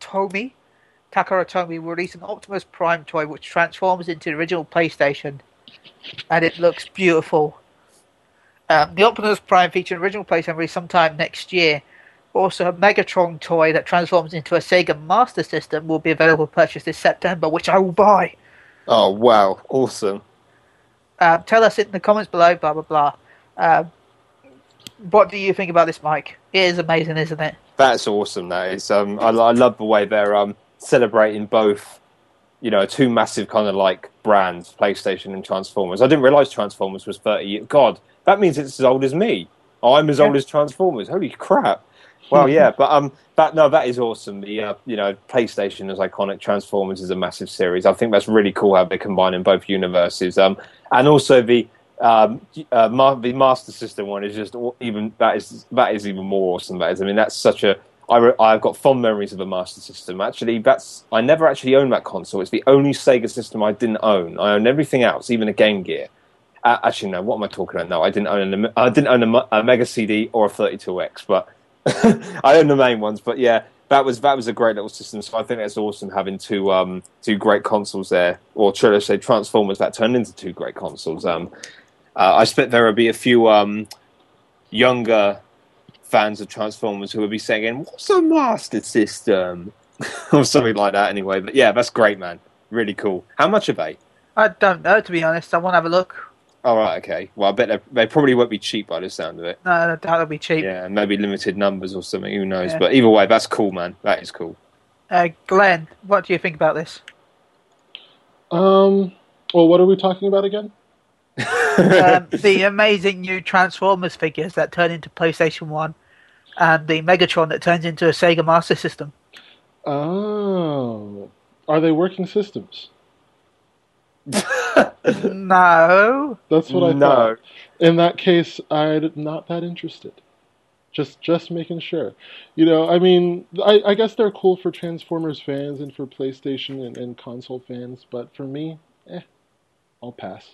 Tomy will release an Optimus Prime toy which transforms into the original PlayStation, and it looks beautiful. The Optimus Prime featured original PlayStation release sometime next year. Also, a Megatron toy that transforms into a Sega Master System will be available for purchase this September, which I will buy. Oh, wow. Awesome. Tell us in the comments below, blah, blah, blah. What do you think about this, Mike? It is amazing, isn't it? That's awesome, that is. I love the way they're celebrating both you know, two massive kind of like brands, PlayStation and Transformers. I didn't realise Transformers was 30 years. God, that means it's as old as me. I'm as old as Transformers. Holy crap. Well, yeah, but that is awesome. The you know, PlayStation is iconic. Transformers is a massive series. I think that's really cool how they're combining both universes. And also the Master System one is just even that is even more awesome. That is, I mean, that's such a I've got fond memories of the Master System. Actually, I never actually owned that console. It's the only Sega system I didn't own. I owned everything else, even a Game Gear. Actually, no, what am I talking about? No, I didn't own a Mega CD or a 32X, but. I own the main ones, but yeah, that was a great little system. So I think that's awesome having two great consoles there, or should I say Transformers that turned into two great consoles. I suspect there will be a few younger fans of Transformers who will be saying, "What's a Master System?" or something like that. Anyway, but yeah, that's great, man. Really cool. How much are they? I don't know, to be honest. I want to have a look. All right, okay. Well, I bet they probably won't be cheap by the sound of it. No, I doubt they'll be cheap. Yeah, maybe limited numbers or something. Who knows? Yeah. But either way, that's cool, man. That is cool. Glenn, what do you think about this? Well, what are we talking about again? The amazing new Transformers figures that turn into PlayStation 1 and the Megatron that turns into a Sega Master System. Oh. Are they working systems? No. That's what I thought. In that case, I'm not that interested. Just making sure. You know, I mean, I guess they're cool for Transformers fans and for PlayStation and console fans, but for me, I'll pass.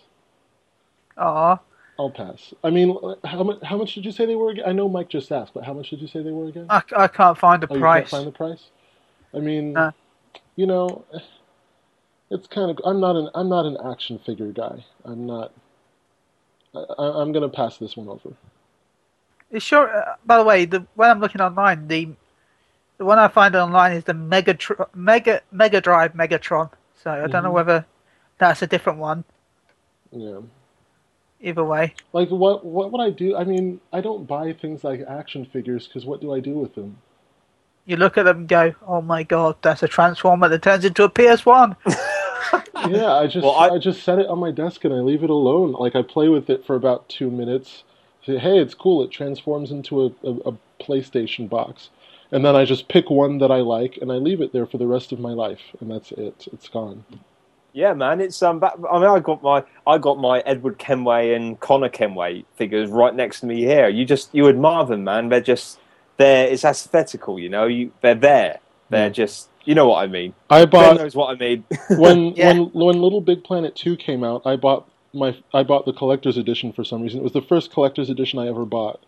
Aw. I'll pass. I mean, how much did you say they were again? I know Mike just asked, but how much did you say they were again? I can't find the price. You can't find the price? I mean, you know... It's kind of. I'm not an action figure guy. I'm not. I'm gonna pass this one over. It's sure. By the way, when I'm looking online, the one I find online is the Mega Drive Megatron. So I don't know whether that's a different one. Yeah. Either way. Like what would I do? I mean, I don't buy things like action figures because what do I do with them? You look at them and go, "Oh my God, that's a Transformer that turns into a PS1." Yeah, I just set it on my desk and I leave it alone. Like I play with it for about 2 minutes. Say, "Hey, it's cool. It transforms into a PlayStation box," and then I just pick one that I like and I leave it there for the rest of my life, and that's it. It's gone. Yeah, man. It's I mean, I got my Edward Kenway and Connor Kenway figures right next to me here. You admire them, man. They're just. It's aesthetical, you know. They're there. They're just, you know what I mean. Ben knows what I mean. when Little Big Planet 2 came out, I bought the collector's edition for some reason. It was the first collector's edition I ever bought,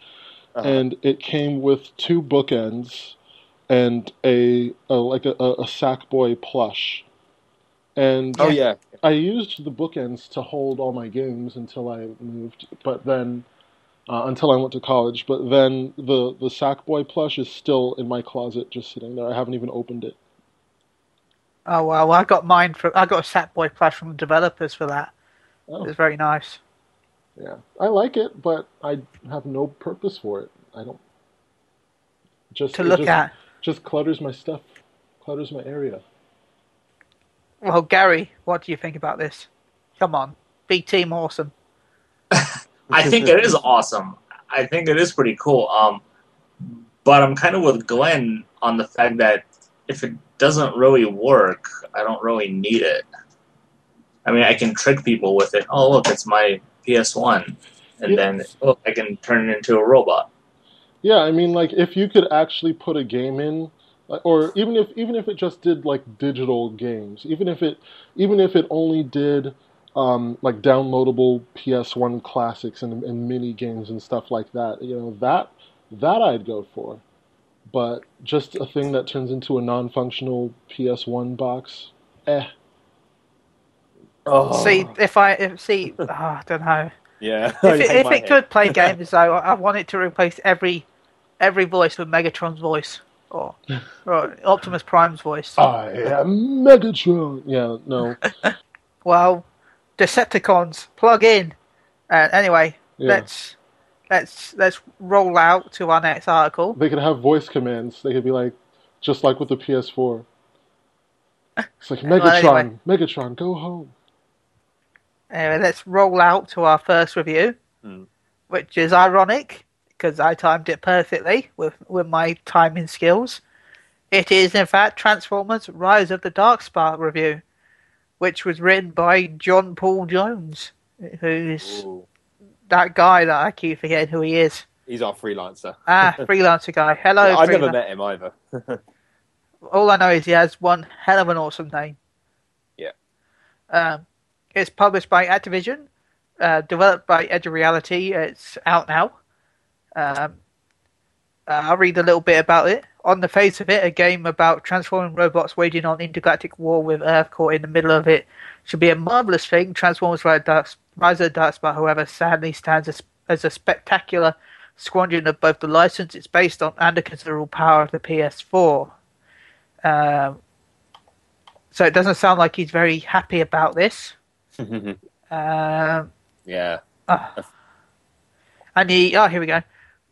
and it came with two bookends and a Sackboy plush. And I used the bookends to hold all my games until I moved, but then. Until I went to college, but then the Sackboy plush is still in my closet, just sitting there. I haven't even opened it. Oh wow! Well, I got a Sackboy plush from developers for that. Oh. It was very nice. Yeah, I like it, but I have no purpose for it. I don't just look at. Just clutters my stuff, clutters my area. Well, Gary, what do you think about this? Come on, be team awesome. I think it is awesome. I think it is pretty cool. But I'm kind of with Glenn on the fact that if it doesn't really work, I don't really need it. I mean, I can trick people with it. Oh, look, it's my PS1. And then, look, I can turn it into a robot. Yeah, I mean, like, if you could actually put a game in, or even if it just did, like, digital games, even if it only did... like downloadable PS1 classics and mini games and stuff like that. You know, that I'd go for. But just a thing that turns into a non-functional PS1 box, Oh. See, I don't know. Yeah. If it could play games, though, I want it to replace every voice with Megatron's voice. Or Optimus Prime's voice. I am Megatron. Yeah, no. Well... Decepticons, plug in. Anyway, let's roll out to our next article. They could have voice commands. They could be like, just like with the PS4. It's like Megatron. Well, anyway. Megatron, go home. Anyway, let's roll out to our first review, which is ironic because I timed it perfectly with my timing skills. It is, in fact, Transformers Rise of the Darkspark review, which was written by John Paul Jones, who's that guy that I keep forgetting who he is. He's our freelancer. Freelancer guy. Hello, yeah, I've never met him either. All I know is he has one hell of an awesome name. Yeah. It's published by Activision, developed by Edge of Reality. It's out now. I'll read a little bit about it. On the face of it, a game about transforming robots waging on intergalactic war with Earth caught in the middle of it should be a marvellous thing. Transformers Rise of the Darkspark, however, sadly stands as a spectacular squandering of both the license it's based on and the considerable power of the PS4. So it doesn't sound like he's very happy about this. Yeah. And he... Oh, here we go.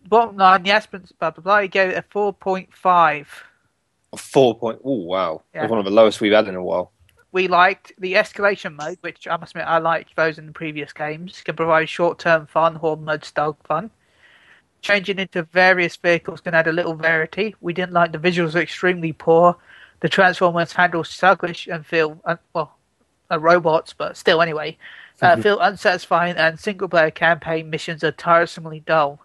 Bottom line, the aspirants, blah, blah, blah. He gave it a 4.5. Oh, wow. Yeah. One of the lowest we've had in a while. We liked the escalation mode, which I must admit I liked those in the previous games. Can provide short-term fun, horde mode-style fun. Changing into various vehicles can add a little variety. We didn't like the visuals are extremely poor. The Transformers handle sluggish and feel... robots, but still anyway. Feel unsatisfying, and single-player campaign missions are tiresomely dull.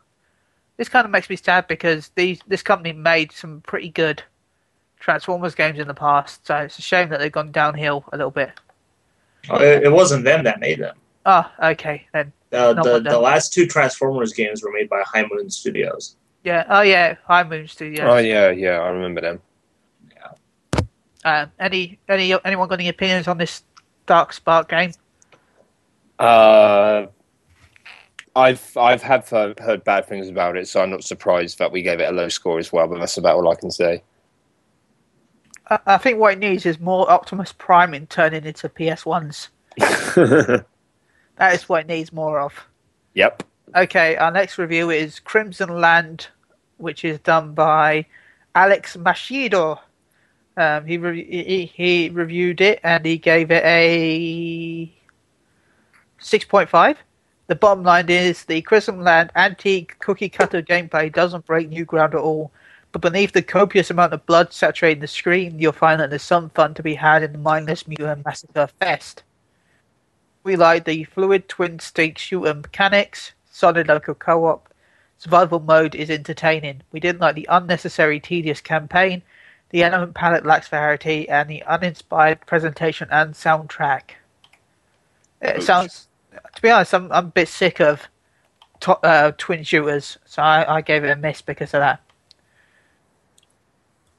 This kind of makes me sad because this company made some pretty good Transformers games in the past, so it's a shame that they've gone downhill a little bit. Oh, it wasn't them that made them. Oh, okay. Then the last two Transformers games were made by High Moon Studios. Yeah. Oh, yeah. High Moon Studios. Oh, yeah. Yeah, I remember them. Yeah. Anyone got any opinions on this Darkspark game? I've heard bad things about it, so I'm not surprised that we gave it a low score as well, but that's about all I can say. I think what it needs is more Optimus Prime in turning into PS1s. That is what it needs more of. Yep. Okay, our next review is Crimson Land, which is done by Alex Machido. He reviewed it and he gave it a 6.5. The bottom line is the Crimson Land antique cookie cutter gameplay doesn't break new ground at all, but beneath the copious amount of blood saturating the screen, you'll find that there's some fun to be had in the mindless mutant massacre fest. We like the fluid twin-stick shooter mechanics, solid local co-op, survival mode is entertaining. We didn't like the unnecessary tedious campaign. The element palette lacks variety, and the uninspired presentation and soundtrack. It sounds, to be honest, I'm a bit sick of twin shooters, so I gave it a miss because of that.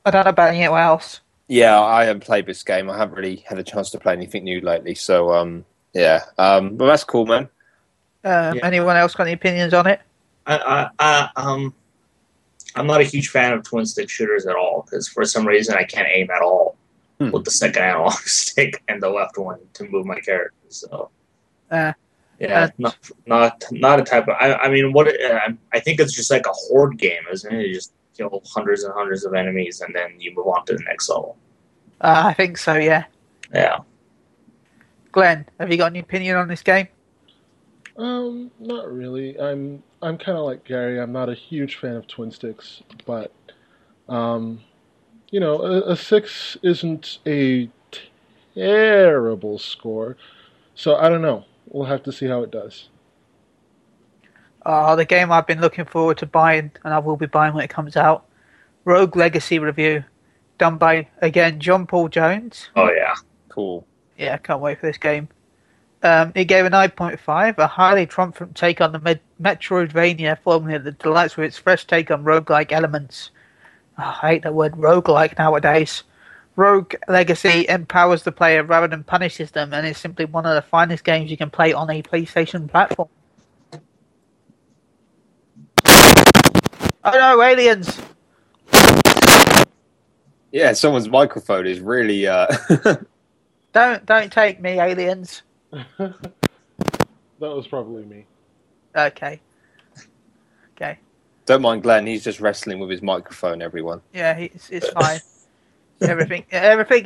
I don't know about anyone else. Yeah, I haven't played this game. I haven't really had a chance to play anything new lately, so yeah. But that's cool, man. Yeah. Anyone else got any opinions on it? I'm not a huge fan of twin-stick shooters at all, because for some reason I can't aim at all with the second analog stick and the left one to move my character. So, not a type of... I think it's just like a horde game, isn't it? You just kill hundreds and hundreds of enemies and then you move on to the next level. I think so, yeah. Yeah. Glenn, have you got any opinion on this game? Not really. I'm kind of like Gary. I'm not a huge fan of twin sticks, but you know, a 6 isn't a terrible score. So I don't know. We'll have to see how it does. The game I've been looking forward to buying, and I will be buying when it comes out. Rogue Legacy review, done by again John Paul Jones. Oh yeah, cool. Yeah, I can't wait for this game. It gave a 9.5, a highly triumphant take on the Metroidvania formula that delights with its fresh take on roguelike elements. Oh, I hate that word roguelike nowadays. Rogue Legacy empowers the player rather than punishes them, and is simply one of the finest games you can play on a PlayStation platform. Oh no, aliens! Yeah, someone's microphone is really... Don't take me, aliens. That was probably me. Okay. Don't mind Glenn. He's just wrestling with his microphone. Everyone. Yeah, it's fine. Everything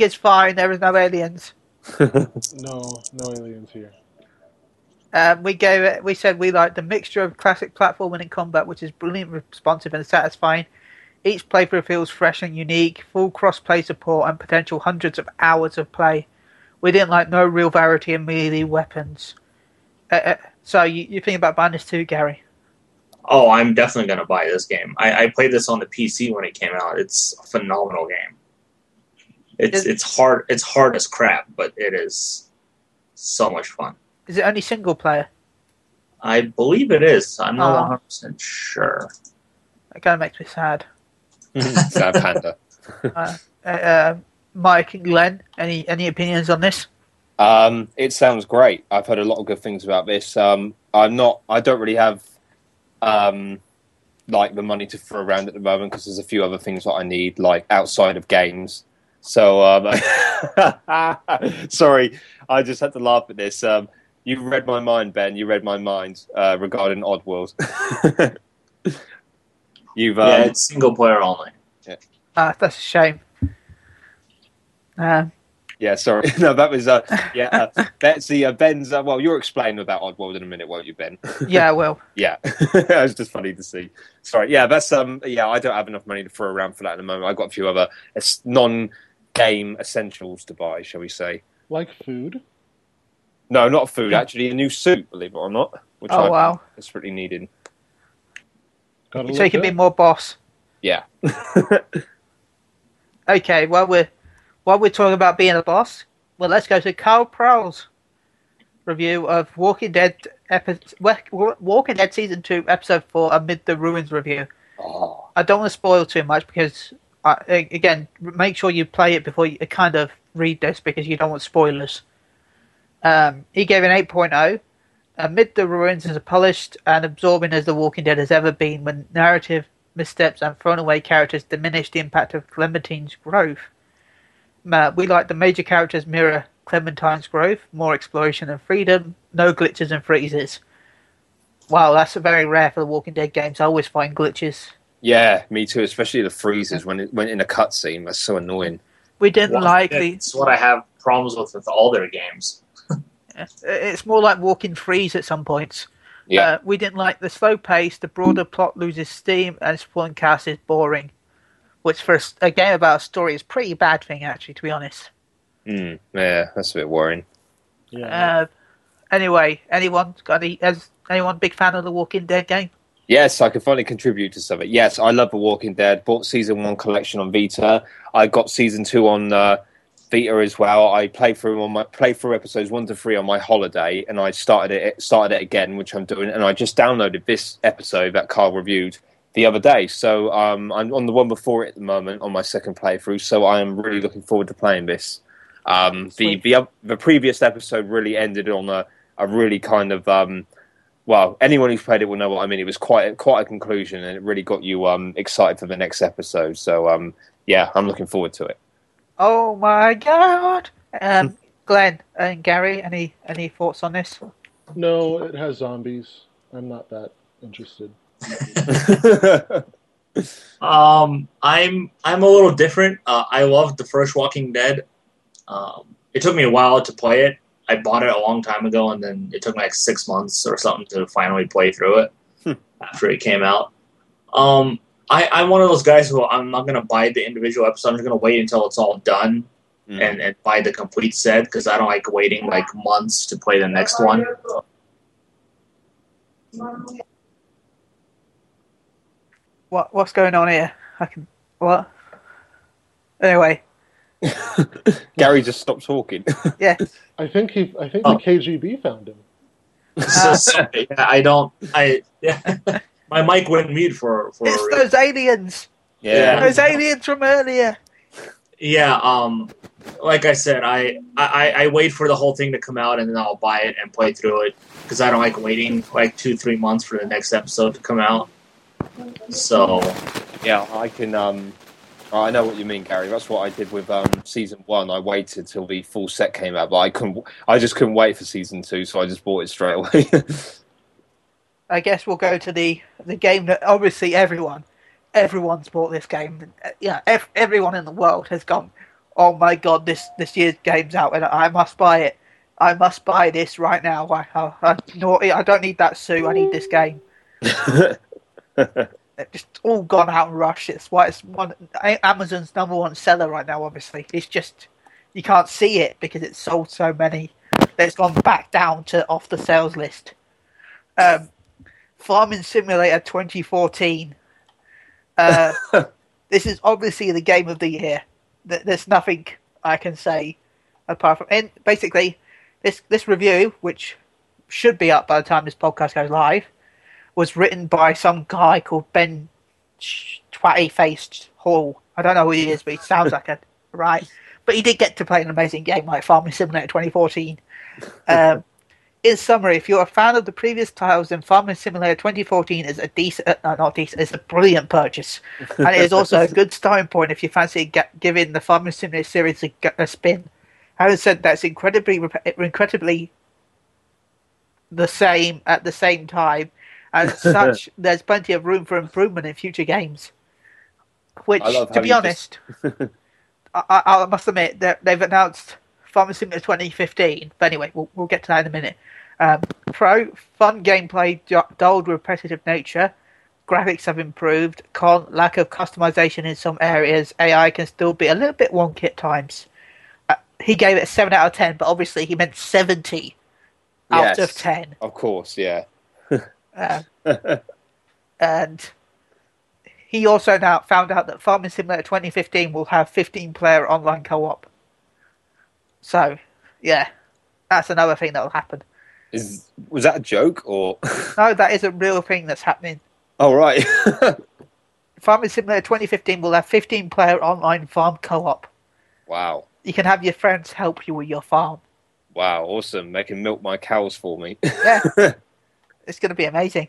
is fine. There is no aliens. No aliens here. We said we liked the mixture of classic platforming and combat, which is brilliant, responsive, and satisfying. Each playthrough feels fresh and unique, full cross-play support, and potential hundreds of hours of play. We didn't like no real variety in melee weapons. So you think about buying this too, Gary? Oh, I'm definitely going to buy this game. I played this on the PC when it came out. It's a phenomenal game. It's hard as crap, but it is so much fun. Is it only single player? I believe it is. I'm not 100% sure. That kind of makes me sad. Sad panda. Mike and Glenn, any opinions on this? It sounds great. I've heard a lot of good things about this. I don't really have the money to throw around at the moment because there's a few other things that I need, like outside of games. So, sorry, I just had to laugh at this. You read my mind, Ben. You read my mind regarding Oddworld. Yeah, it's single player only. Yeah. That's a shame. Yeah, sorry. No, that was Betsy. Ben's. Well, you'll explain about Oddworld in a minute, won't you, Ben? Yeah, I will. Yeah, it's just funny to see. Sorry. Yeah, that's I don't have enough money to throw around for that at the moment. I've got a few other non-game essentials to buy, shall we say? Like food? No, not food. Actually, a new suit, believe it or not, which I desperately needed. So you can be more boss. Yeah. Okay. Well, while we're talking about being a boss, well, let's go to Carl Prowl's review of Walking Dead Season 2, Episode 4, Amid the Ruins review. Oh. I don't want to spoil too much because, again, make sure you play it before you kind of read this because you don't want spoilers. He gave an 8.0. Amid the Ruins is as polished and absorbing as The Walking Dead has ever been when narrative missteps and thrown away characters diminish the impact of Clementine's growth. We like the major characters mirror Clementine's growth, more exploration and freedom, no glitches and freezes. Wow, that's very rare for the Walking Dead games. I always find glitches. Yeah, me too, especially the freezes when in a cutscene. That's so annoying. We didn't like the... That's what I have problems with all their games. It's more like walking freeze at some points. Yeah. We didn't like the slow pace, the broader plot loses steam, and supporting cast is boring. Which, for a game about a story, is a pretty bad thing, actually, to be honest. Yeah, that's a bit worrying. Yeah. Anyway, is anyone a big fan of the Walking Dead game? Yes, I can finally contribute to something. Yes, I love the Walking Dead. Bought Season 1 collection on Vita. I got Season 2 on Vita as well. I played through episodes 1 to 3 on my holiday, and I started it again, which I'm doing, and I just downloaded this episode that Carl reviewed the other day. So I'm on the one before it at the moment on my second playthrough, so I am really looking forward to playing this. The previous episode really ended on a really kind of anyone who's played it will know what I mean. It was quite a conclusion, and it really got you excited for the next episode. So I'm looking forward to it. Oh my God! Glenn and Gary, any thoughts on this? No, it has zombies. I'm not that interested. I'm a little different. I loved the first Walking Dead. It took me a while to play it. I bought it a long time ago, and then it took me like 6 months or something to finally play through it after it came out. I'm one of those guys who I'm not going to buy the individual episode. I'm just going to wait until it's all done and buy the complete set because I don't like waiting like months to play the next one. What's going on here? Anyway, Gary just stopped talking. Yeah, I think the KGB found him. Sorry, I don't. My mic went mute for it's a those aliens. Yeah, those aliens from earlier. Yeah, like I said, I wait for the whole thing to come out and then I'll buy it and play through it because I don't like waiting like 2-3 months for the next episode to come out. So, yeah, I can. I know what you mean, Gary. That's what I did with Season 1. I waited till the full set came out, but I just couldn't wait for Season 2, so I just bought it straight away. I guess we'll go to the game that obviously everyone everyone's bought this game. Yeah, everyone in the world has gone, oh my god, this year's game's out and I must buy it. I must buy this right now. I naughty. I don't need that Sue. I need this game. They've just all gone out and rushed. It's why it's Amazon's number one seller right now. Obviously, it's just you can't see it because it's sold so many. It's gone back down to off the sales list. Farming Simulator 2014. This is obviously the game of the year. There's nothing I can say apart from, and basically, this review, which should be up by the time this podcast goes live, was written by some guy called Ben Twatty Faced Hall. I don't know who he is, but he sounds like a right. But he did get to play an amazing game like Farming Simulator 2014. In summary, if you're a fan of the previous titles, then Farming Simulator 2014 is a it's a brilliant purchase. And it is also a good starting point if you fancy giving the Farming Simulator series a spin. Having said that, it's incredibly the same at the same time. As such, there's plenty of room for improvement in future games. Which, to be honest, I must admit that they've announced Farming Simulator 2015. But anyway, we'll get to that in a minute. Pro, fun gameplay, dulled repetitive nature. Graphics have improved. Con, lack of customization in some areas. AI can still be a little bit wonky at times. He gave it a 7 out of 10, but obviously he meant 70 out of 10. Of course, yeah. And he also now found out that Farming Simulator 2015 will have 15-player online co-op. So, yeah, that's another thing that will happen. Was that a joke? Or no, that is a real thing that's happening. Oh, right. Farming Simulator 2015 will have 15-player online farm co-op. Wow. You can have your friends help you with your farm. Wow, awesome. They can milk my cows for me. Yeah. It's going to be amazing.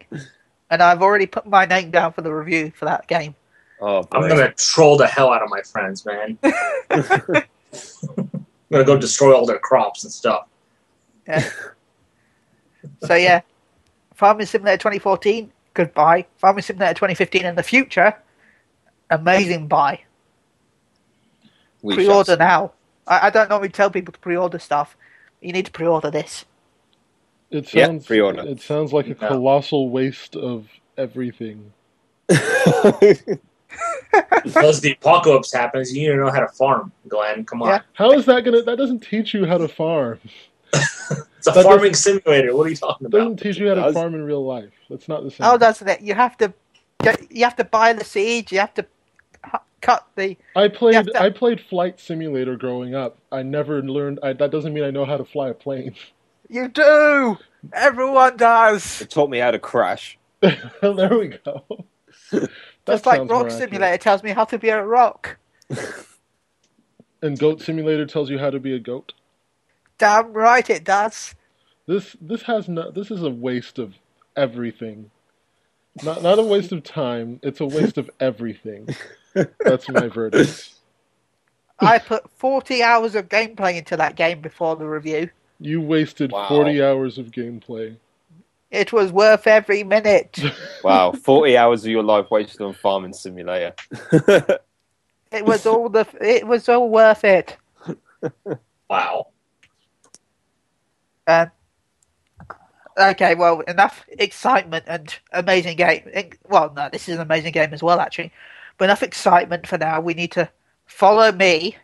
And I've already put my name down for the review for that game. Oh, I'm going to troll the hell out of my friends, man. I'm going to go destroy all their crops and stuff. Yeah. So, yeah. Farming Simulator 2014, goodbye. Farming Simulator 2015 in the future, amazing buy. Pre-order now. I don't normally tell people to pre-order stuff. You need to pre-order this. It sounds like a colossal waste of everything. Because the apocalypse happens, you need to know how to farm, Glenn. Come on. Yeah. How is that that doesn't teach you how to farm. It's a farming simulator. What are you talking about? It doesn't teach you how to farm in real life. That's not the same. Oh, doesn't it? You have to buy the seed, you have to cut the... I played Flight Simulator growing up. I never learned... that doesn't mean I know how to fly a plane. You do! Everyone does! It taught me how to crash. Well, there we go. Just like Rock Simulator tells me how to be a rock. And Goat Simulator tells you how to be a goat? Damn right it does. This is a waste of everything. Not a waste of time, it's a waste of everything. That's my verdict. I put 40 hours of gameplay into that game before the review. You wasted 40 hours of gameplay. It was worth every minute. Wow, 40 hours of your life wasted on Farming Simulator. It was all worth it. Wow. Okay, well, enough excitement and amazing game. Well, no, this is an amazing game as well, actually. But enough excitement for now. We need to follow me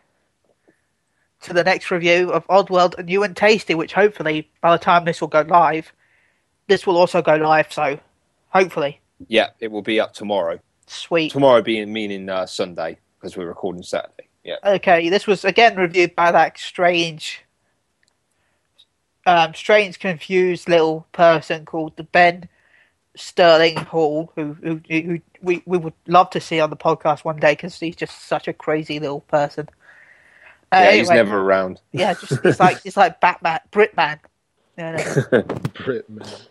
to the next review of Oddworld New and Tasty, which hopefully, by the time this will go live, this will also go live, so hopefully. Yeah, it will be up tomorrow. Sweet. Tomorrow meaning Sunday, because we're recording Saturday. Yeah. Okay, this was, again, reviewed by that strange, confused little person called the Ben Sterling Hall, who we would love to see on the podcast one day, because he's just such a crazy little person. Anyway, he's never around. Yeah, it's like Batman, Britman. No. Britman.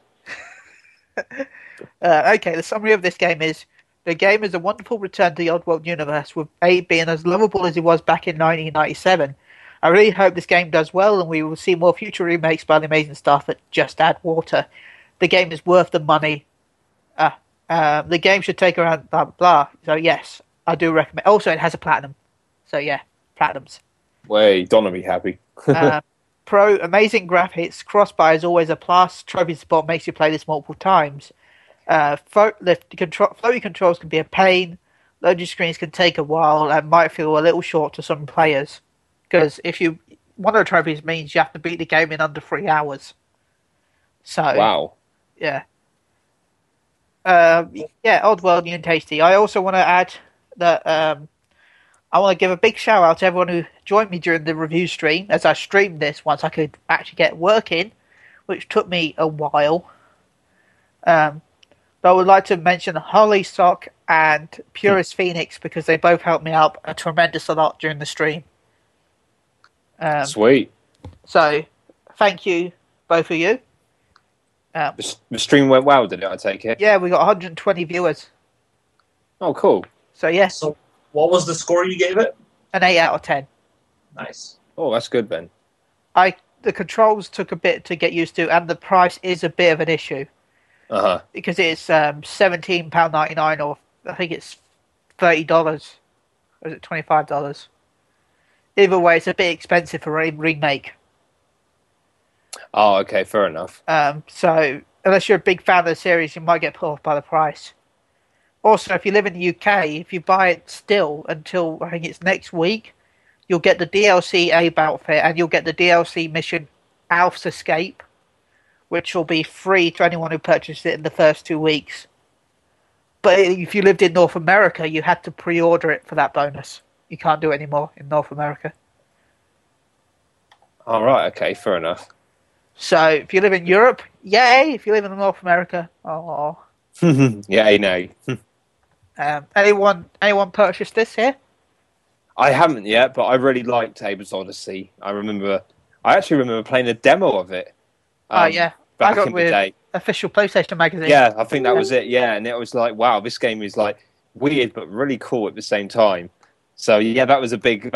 Okay, the summary of this game is: the game is a wonderful return to the Oddworld universe, with Abe being as lovable as he was back in 1997. I really hope this game does well, and we will see more future remakes by the amazing staff at Just Add Water. The game is worth the money. The game should take around blah, blah, blah. So, yes, I do recommend. Also, it has a platinum. So, yeah, platinums. Way, Donna be happy. Pro, amazing graphics. Cross-buy is always a plus. Trophy support makes you play this multiple times. Floaty controls can be a pain. Loading screens can take a while and might feel a little short to some players. Because if you... One of the trophies means you have to beat the game in under 3 hours. So... Wow. Yeah. Yeah, Oddworld, new and tasty. I also want to add that I want to give a big shout out to everyone who joined me during the review stream as I streamed this once I could actually get working, which took me a while. But I would like to mention Holly Sock and Purist Phoenix because they both helped me out a tremendous lot during the stream. Sweet. So, thank you, both of you. The stream went well, did it? I take it. Yeah, we got 120 viewers. Oh, cool. So, yes. So what was the score you gave it? An 8 out of 10. Nice. Oh, that's good, Ben. The controls took a bit to get used to, and the price is a bit of an issue. Uh-huh. Because it's £17.99, or I think it's $30. Or is it $25? Either way, it's a bit expensive for a remake. Oh, okay, fair enough. So, unless you're a big fan of the series, you might get put off by the price. Also, if you live in the UK, if you buy it still until, I think it's next week, you'll get the DLC Abe outfit, and you'll get the DLC mission Alf's Escape, which will be free to anyone who purchased it in the first 2 weeks. But if you lived in North America, you had to pre-order it for that bonus. You can't do it anymore in North America. All right, okay, fair enough. So, if you live in Europe, yay! If you live in North America, oh. Yay, no. Anyone purchased this here? I haven't yet, but I really liked Abe's Odyssey. I actually remember playing a demo of it. Yeah. Back I got in with the day. Official PlayStation magazine. Yeah, I think that was it, yeah. And it was like, wow, this game is like weird but really cool at the same time. So, yeah, that was a big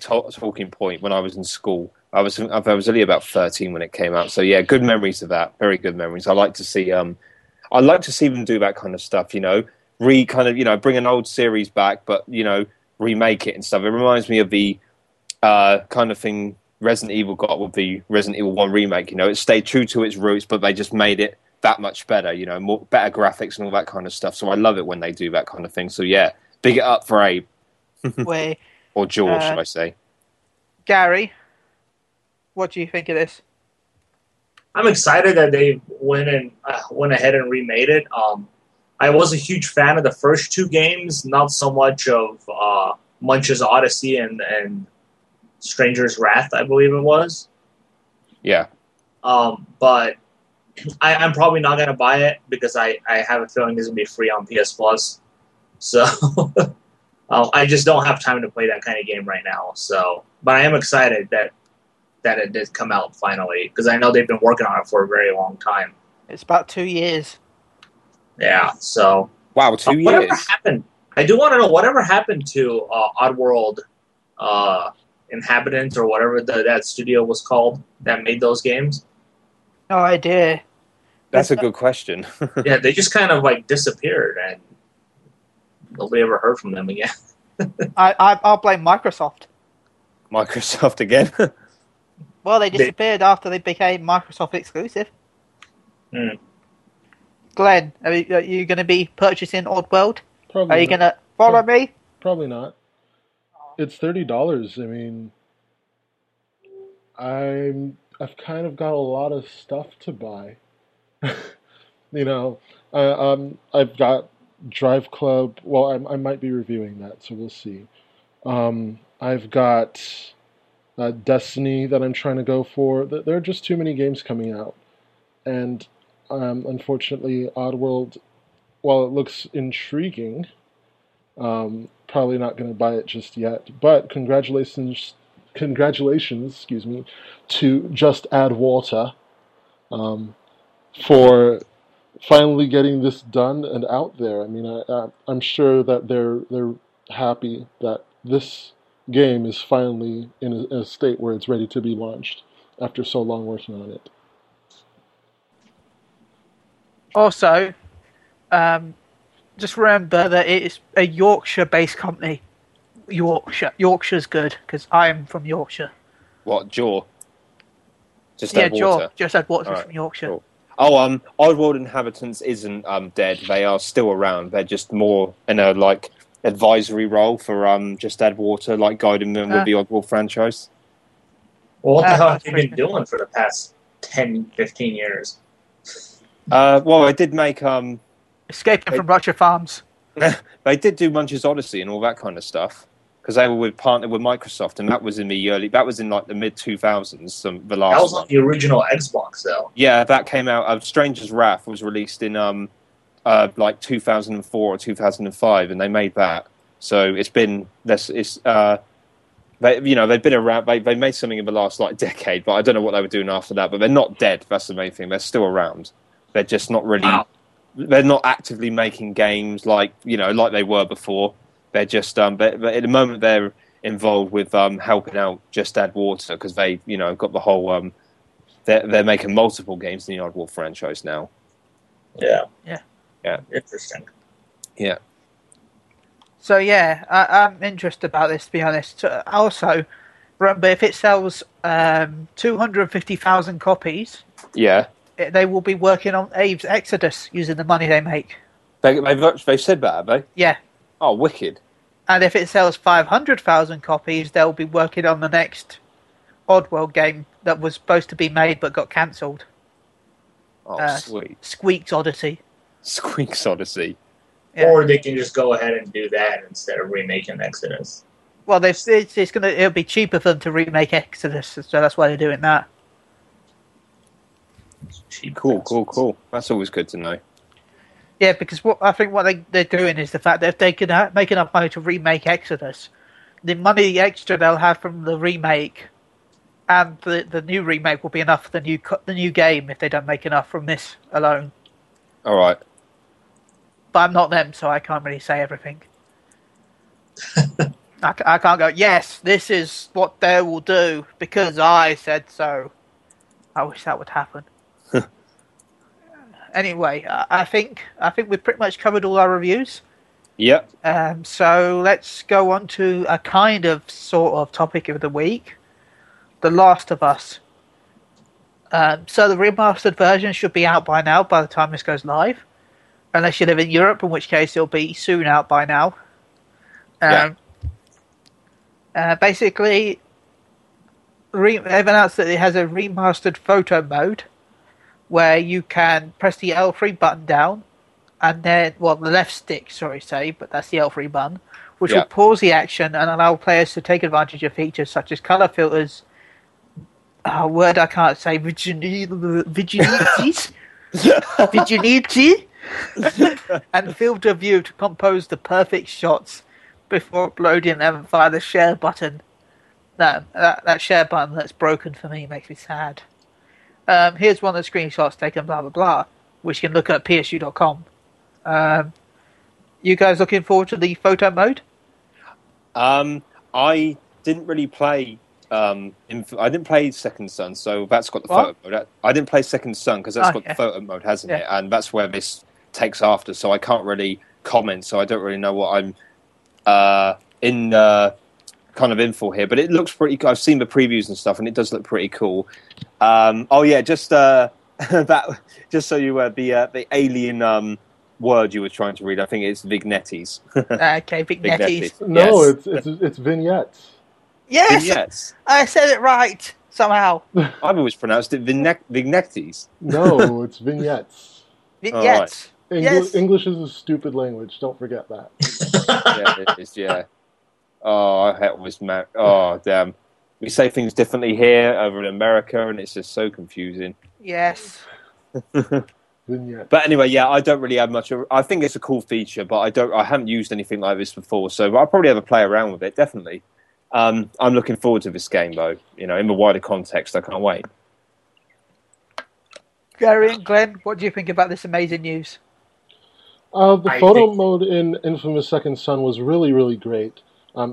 talking point when I was in school. I was only about 13 when it came out, so yeah, good memories of that. Very good memories. I like to see them do that kind of stuff, you know, bring an old series back, but you know, remake it and stuff. It reminds me of the kind of thing Resident Evil got with the Resident Evil 1 remake. You know, it stayed true to its roots, but they just made it that much better. You know, better graphics and all that kind of stuff. So I love it when they do that kind of thing. So yeah, big it up for Abe or George, should I say? Gary. What do you think of this? I'm excited that they went ahead and remade it. I was a huge fan of the first two games, not so much of Munch's Odyssey and Stranger's Wrath, I believe it was. Yeah. But I'm probably not going to buy it because I have a feeling it's going to be free on PS Plus. So I just don't have time to play that kind of game right now. So, but I am excited that it did come out finally, because I know they've been working on it for a very long time. It's about 2 years. Yeah, so... Wow, 2 years. Whatever happened? I do want to know, whatever happened to Oddworld Inhabitants, or whatever that studio was called that made those games? No idea. That's a good question. Yeah, they just kind of, like, disappeared, and nobody ever heard from them again. I'll blame Microsoft. Microsoft again? Well, they disappeared after they became Microsoft exclusive. Mm. Glenn, are you going to be purchasing Oddworld? Probably. Are you going to follow me? Probably not. It's $30. I mean, I've kind of got a lot of stuff to buy. You know, I've got Drive Club. Well, I might be reviewing that, so we'll see. I've got Destiny that I'm trying to go for. There are just too many games coming out. And unfortunately, Oddworld, while it looks intriguing, probably not going to buy it just yet. But congratulations, to Just Add Water for finally getting this done and out there. I mean, I'm sure that they're happy that this game is finally in a state where it's ready to be launched after so long working on it. Also, Just remember that it is a Yorkshire-based company. Yorkshire's good, because I am from Yorkshire. What, Jaw? Just Add Water? Yeah, Jaw. Just Add Water from Yorkshire. Cool. Oh, Oddworld Inhabitants isn't dead. They are still around. They're just more in a, like, advisory role for Just Add Water, like guiding them with the Oddworld franchise. Well, what the hell have you been doing for the past 10, 15 years? Well, I did make... Escaping from Roger Farms. They did do Munch's Odyssey and all that kind of stuff because they were partnered with Microsoft, and that was in the early. That was in like the mid 2000s. The last. That was on the original Xbox, though. Yeah, that came out. Stranger's Wrath was released in like 2004 or 2005, and they made that. So it's been they've been around. They made something in the last like decade, but I don't know what they were doing after that. But they're not dead. That's the main thing. They're still around. They're just not really. Wow. They're not actively making games like they were before. They're just but at the moment they're involved with helping out Just Add Water because they got the whole they're making multiple games in the Oddworld franchise now. Yeah. Interesting. Yeah. So yeah, I'm interested about this, to be honest. Also, remember if it sells 250,000 copies. Yeah. They will be working on Abe's Exodus using the money they make. They've said that, have they? Yeah. Oh, wicked. And if it sells 500,000 copies, they'll be working on the next Oddworld game that was supposed to be made but got cancelled. Oh, sweet. Squeak's Odyssey. Yeah. Or they can just go ahead and do that instead of remaking Exodus. Well, it'll be cheaper for them to remake Exodus, so that's why they're doing that. Cool. That's always good to know. Yeah, because what they're doing is the fact that if they can make enough money to remake Exodus, the money extra they'll have from the remake and the new remake will be enough for the new game if they don't make enough from this alone. All right. But I'm not them, so I can't really say everything. I can't go, yes, this is what they will do because I said so. I wish that would happen. Anyway, I think we've pretty much covered all our reviews. Yep. So let's go on to a kind of sort of topic of the week, The Last of Us. So the remastered version should be out by now by the time this goes live. Unless you live in Europe, in which case it'll be soon out by now. Basically, they've announced that it has a remastered photo mode, where you can press the L3 button down, and then, well, the left stick, but that's the L3 button, which will pause the action and allow players to take advantage of features such as colour filters, a word I can't say, virginity, and field of view to compose the perfect shots before uploading them via the share button. That share button that's broken for me makes me sad. Here's one of the screenshots taken, blah, blah, blah, which you can look at psu.com. You guys looking forward to the photo mode? I didn't really play... I didn't play Second Son, so that's got the photo mode. I didn't play Second Son because that's got the photo mode, hasn't it? And that's where this takes after, so I can't really comment, so I don't really know what I'm kind of info here, but it looks pretty cool. I've seen the previews and stuff, and it does look pretty cool. Just so you were the alien word you were trying to read. I think it's vignettes. Okay, vignettes. No, yes. It's vignettes. Yes, vignettes. I said it right somehow. I've always pronounced it vignettes. No, it's vignettes. Vignettes. Right. English is a stupid language. Don't forget that. Yeah. Oh, I always damn. We say things differently here over in America, and it's just so confusing. Yes. But anyway, I don't really have much. I think it's a cool feature, but I haven't used anything like this before, so I'll probably have a play around with it. Definitely. I'm looking forward to this game, though. In the wider context, I can't wait. Gary and Glenn, what do you think about this amazing news? The photo mode in Infamous Second Son was really, really great.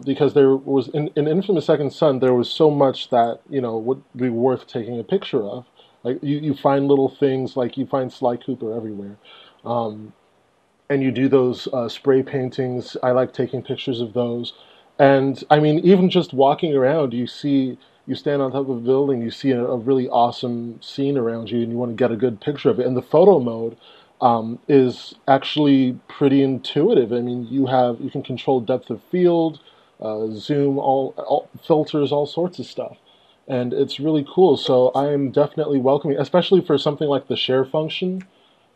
Because there was in Infamous Second Son, there was so much that would be worth taking a picture of. Like you find little things, like you find Sly Cooper everywhere, and you do those spray paintings. I like taking pictures of those. And, I mean, even just walking around, you see, you stand on top of a building, you see a really awesome scene around you, and you want to get a good picture of it. And the photo mode is actually pretty intuitive. I mean, you can control depth of field, zoom, all filters, all sorts of stuff. And it's really cool. So I am definitely welcoming, especially for something like the share function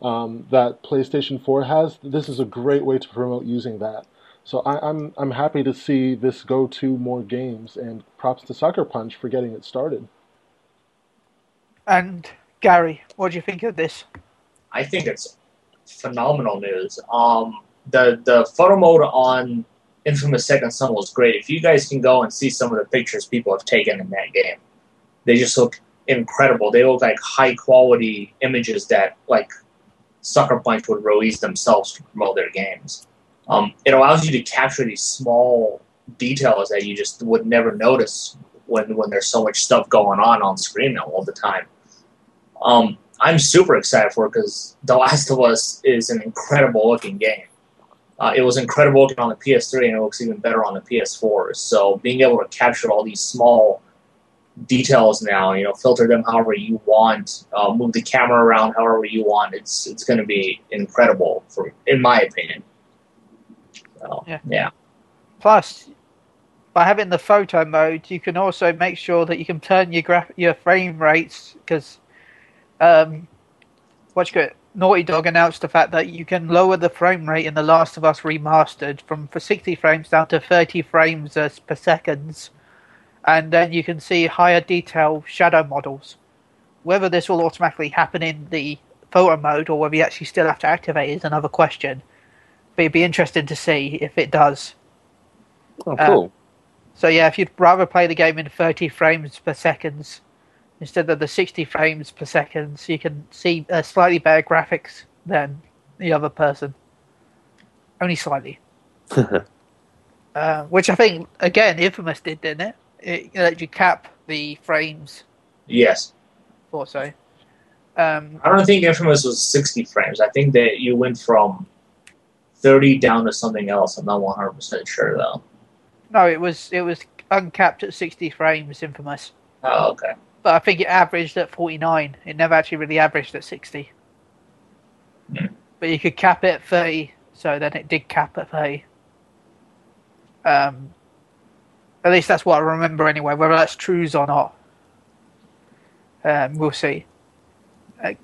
that PlayStation 4 has. This is a great way to promote using that. So I'm happy to see this go to more games, and props to Sucker Punch for getting it started. And Gary, what do you think of this? I think it's phenomenal news. The photo mode on Infamous Second Son was great. If you guys can go and see some of the pictures people have taken in that game, they just look incredible. They look like high-quality images that like Sucker Punch would release themselves to promote their games. It allows you to capture these small details that you just would never notice when there's so much stuff going on screen all the time. I'm super excited for it because The Last of Us is an incredible-looking game. It was incredible looking on the PS3, and it looks even better on the PS4. So being able to capture all these small details now, you know, filter them however you want, move the camera around however you want, it's going to be incredible, in my opinion. So, yeah. Plus, by having the photo mode, you can also make sure that you can turn your frame rates, because Naughty Dog announced the fact that you can lower the frame rate in The Last of Us Remastered for 60 frames down to 30 frames per second, and then you can see higher detail shadow models. Whether this will automatically happen in the photo mode or whether you actually still have to activate it is another question. But it'd be interesting to see if it does. Oh, cool. So yeah, if you'd rather play the game in 30 frames per second instead of the 60 frames per second, so you can see slightly better graphics than the other person. Only slightly. Which I think, again, Infamous did, didn't it? It let you cap the frames. Yes. Also. I don't think Infamous was 60 frames. I think that you went from 30 down to something else. I'm not 100% sure, though. No, it was uncapped at 60 frames, Infamous. Oh, okay. But I think it averaged at 49. It never actually really averaged at 60. Mm. But you could cap it at 30, so then it did cap at 30. At least that's what I remember anyway. Whether that's true or not, we'll see.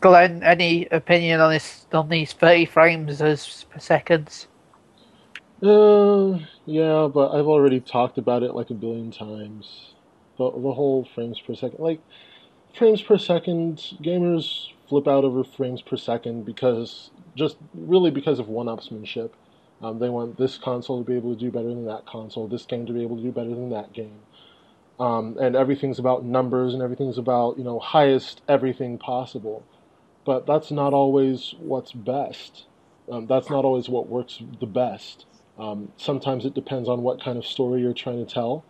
Glenn, any opinion on this? On these 30 frames per second? Yeah, but I've already talked about it like a billion times. The whole frames per second. Like, frames per second, gamers flip out over frames per second because of one-upsmanship. They want this console to be able to do better than that console, this game to be able to do better than that game. And everything's about numbers and everything's about, you know, highest everything possible. But that's not always what's best. That's not always what works the best. Sometimes it depends on what kind of story you're trying to tell.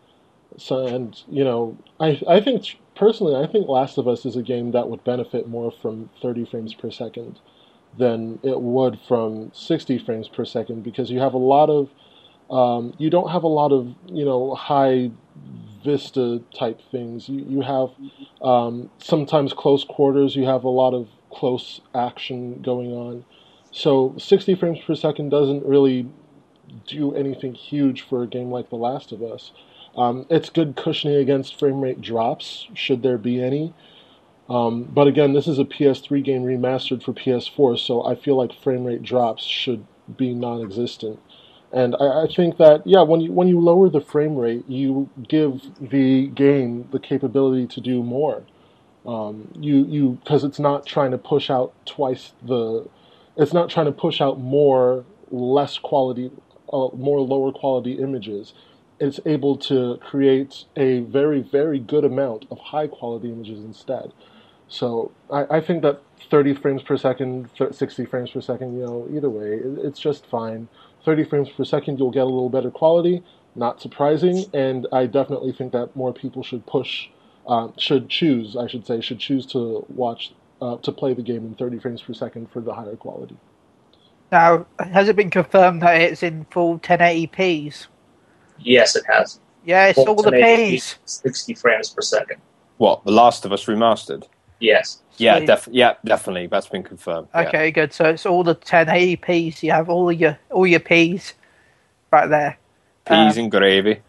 So, and, you know, I think Last of Us is a game that would benefit more from 30 frames per second than it would from 60 frames per second, because you have a lot of, you don't have a lot of, you know, high vista type things. You have sometimes close quarters, you have a lot of close action going on. So 60 frames per second doesn't really do anything huge for a game like The Last of Us. It's good cushioning against frame rate drops, should there be any. But again, this is a PS3 game remastered for PS4, so I feel like frame rate drops should be non-existent. And I think that, yeah, when you lower the frame rate, you give the game the capability to do more. Because it's not trying to push out it's not trying to push out more less quality, more lower quality images. It's able to create a very, very good amount of high-quality images instead. So I think that 30 frames per second, 60 frames per second, you know, either way, it's just fine. 30 frames per second, you'll get a little better quality, not surprising, and I definitely think that more people should choose to play the game in 30 frames per second for the higher quality. Now, has it been confirmed that it's in full 1080p's? Yes, it has. Yeah, it's all the P's. 60 frames per second. What, The Last of Us Remastered? Yes. Yeah, definitely. That's been confirmed. Okay, yeah. Good. So it's all the 1080p's. You have all your P's right there. Peas and gravy.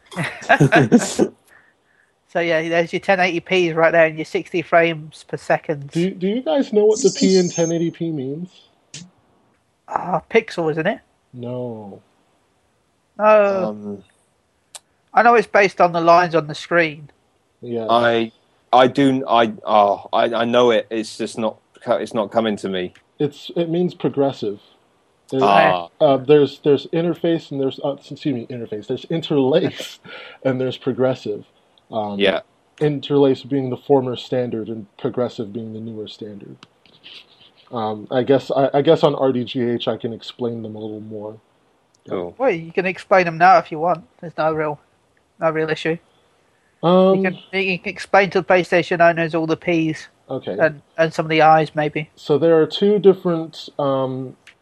So yeah, there's your 1080p's right there and your 60 frames per second. Do you guys know what the P in 1080p means? Pixel, isn't it? No. I know it's based on the lines on the screen. Yeah. I know it. It's just not. It's not coming to me. It means progressive. There's interface and there's interface. There's interlace and there's progressive. Yeah. Interlace being the former standard and progressive being the newer standard. I guess on RDGH I can explain them a little more. Cool. Well, you can explain them now if you want. There's no real issue. You can explain to the PlayStation owners all the P's. Okay. And some of the I's maybe. So there are two different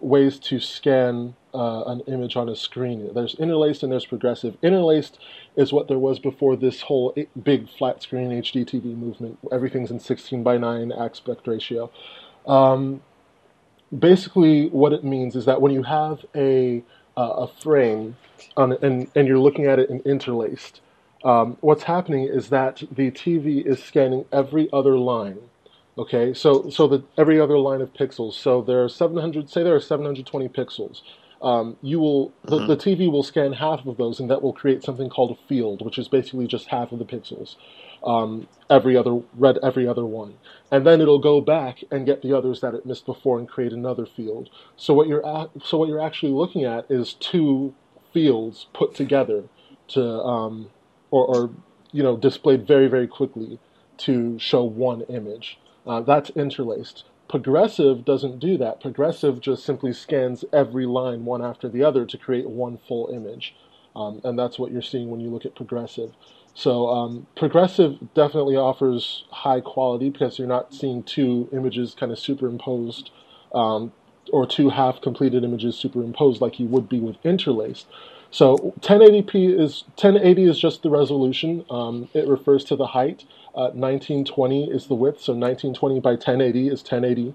ways to scan an image on a screen. There's interlaced and there's progressive. Interlaced is what there was before this whole big flat screen HDTV movement. Everything's in 16:9 aspect ratio. Basically, what it means is that when you have a frame and you're looking at it in interlaced, what's happening is that the TV is scanning every other line. Okay, so every other line of pixels. So there are 720 pixels. The TV will scan half of those, and that will create something called a field, which is basically just half of the pixels. Every other one, and then it'll go back and get the others that it missed before and create another field. So what you're actually looking at is two fields put together to displayed very very quickly to show one image. That's interlaced. Progressive doesn't do that. Progressive just simply scans every line one after the other to create one full image, and that's what you're seeing when you look at progressive. So progressive definitely offers high quality because you're not seeing two images kind of superimposed or two half-completed images superimposed like you would be with interlaced. So 1080 is just the resolution. It refers to the height. 1920 is the width. So 1920 by 1080 is 1080.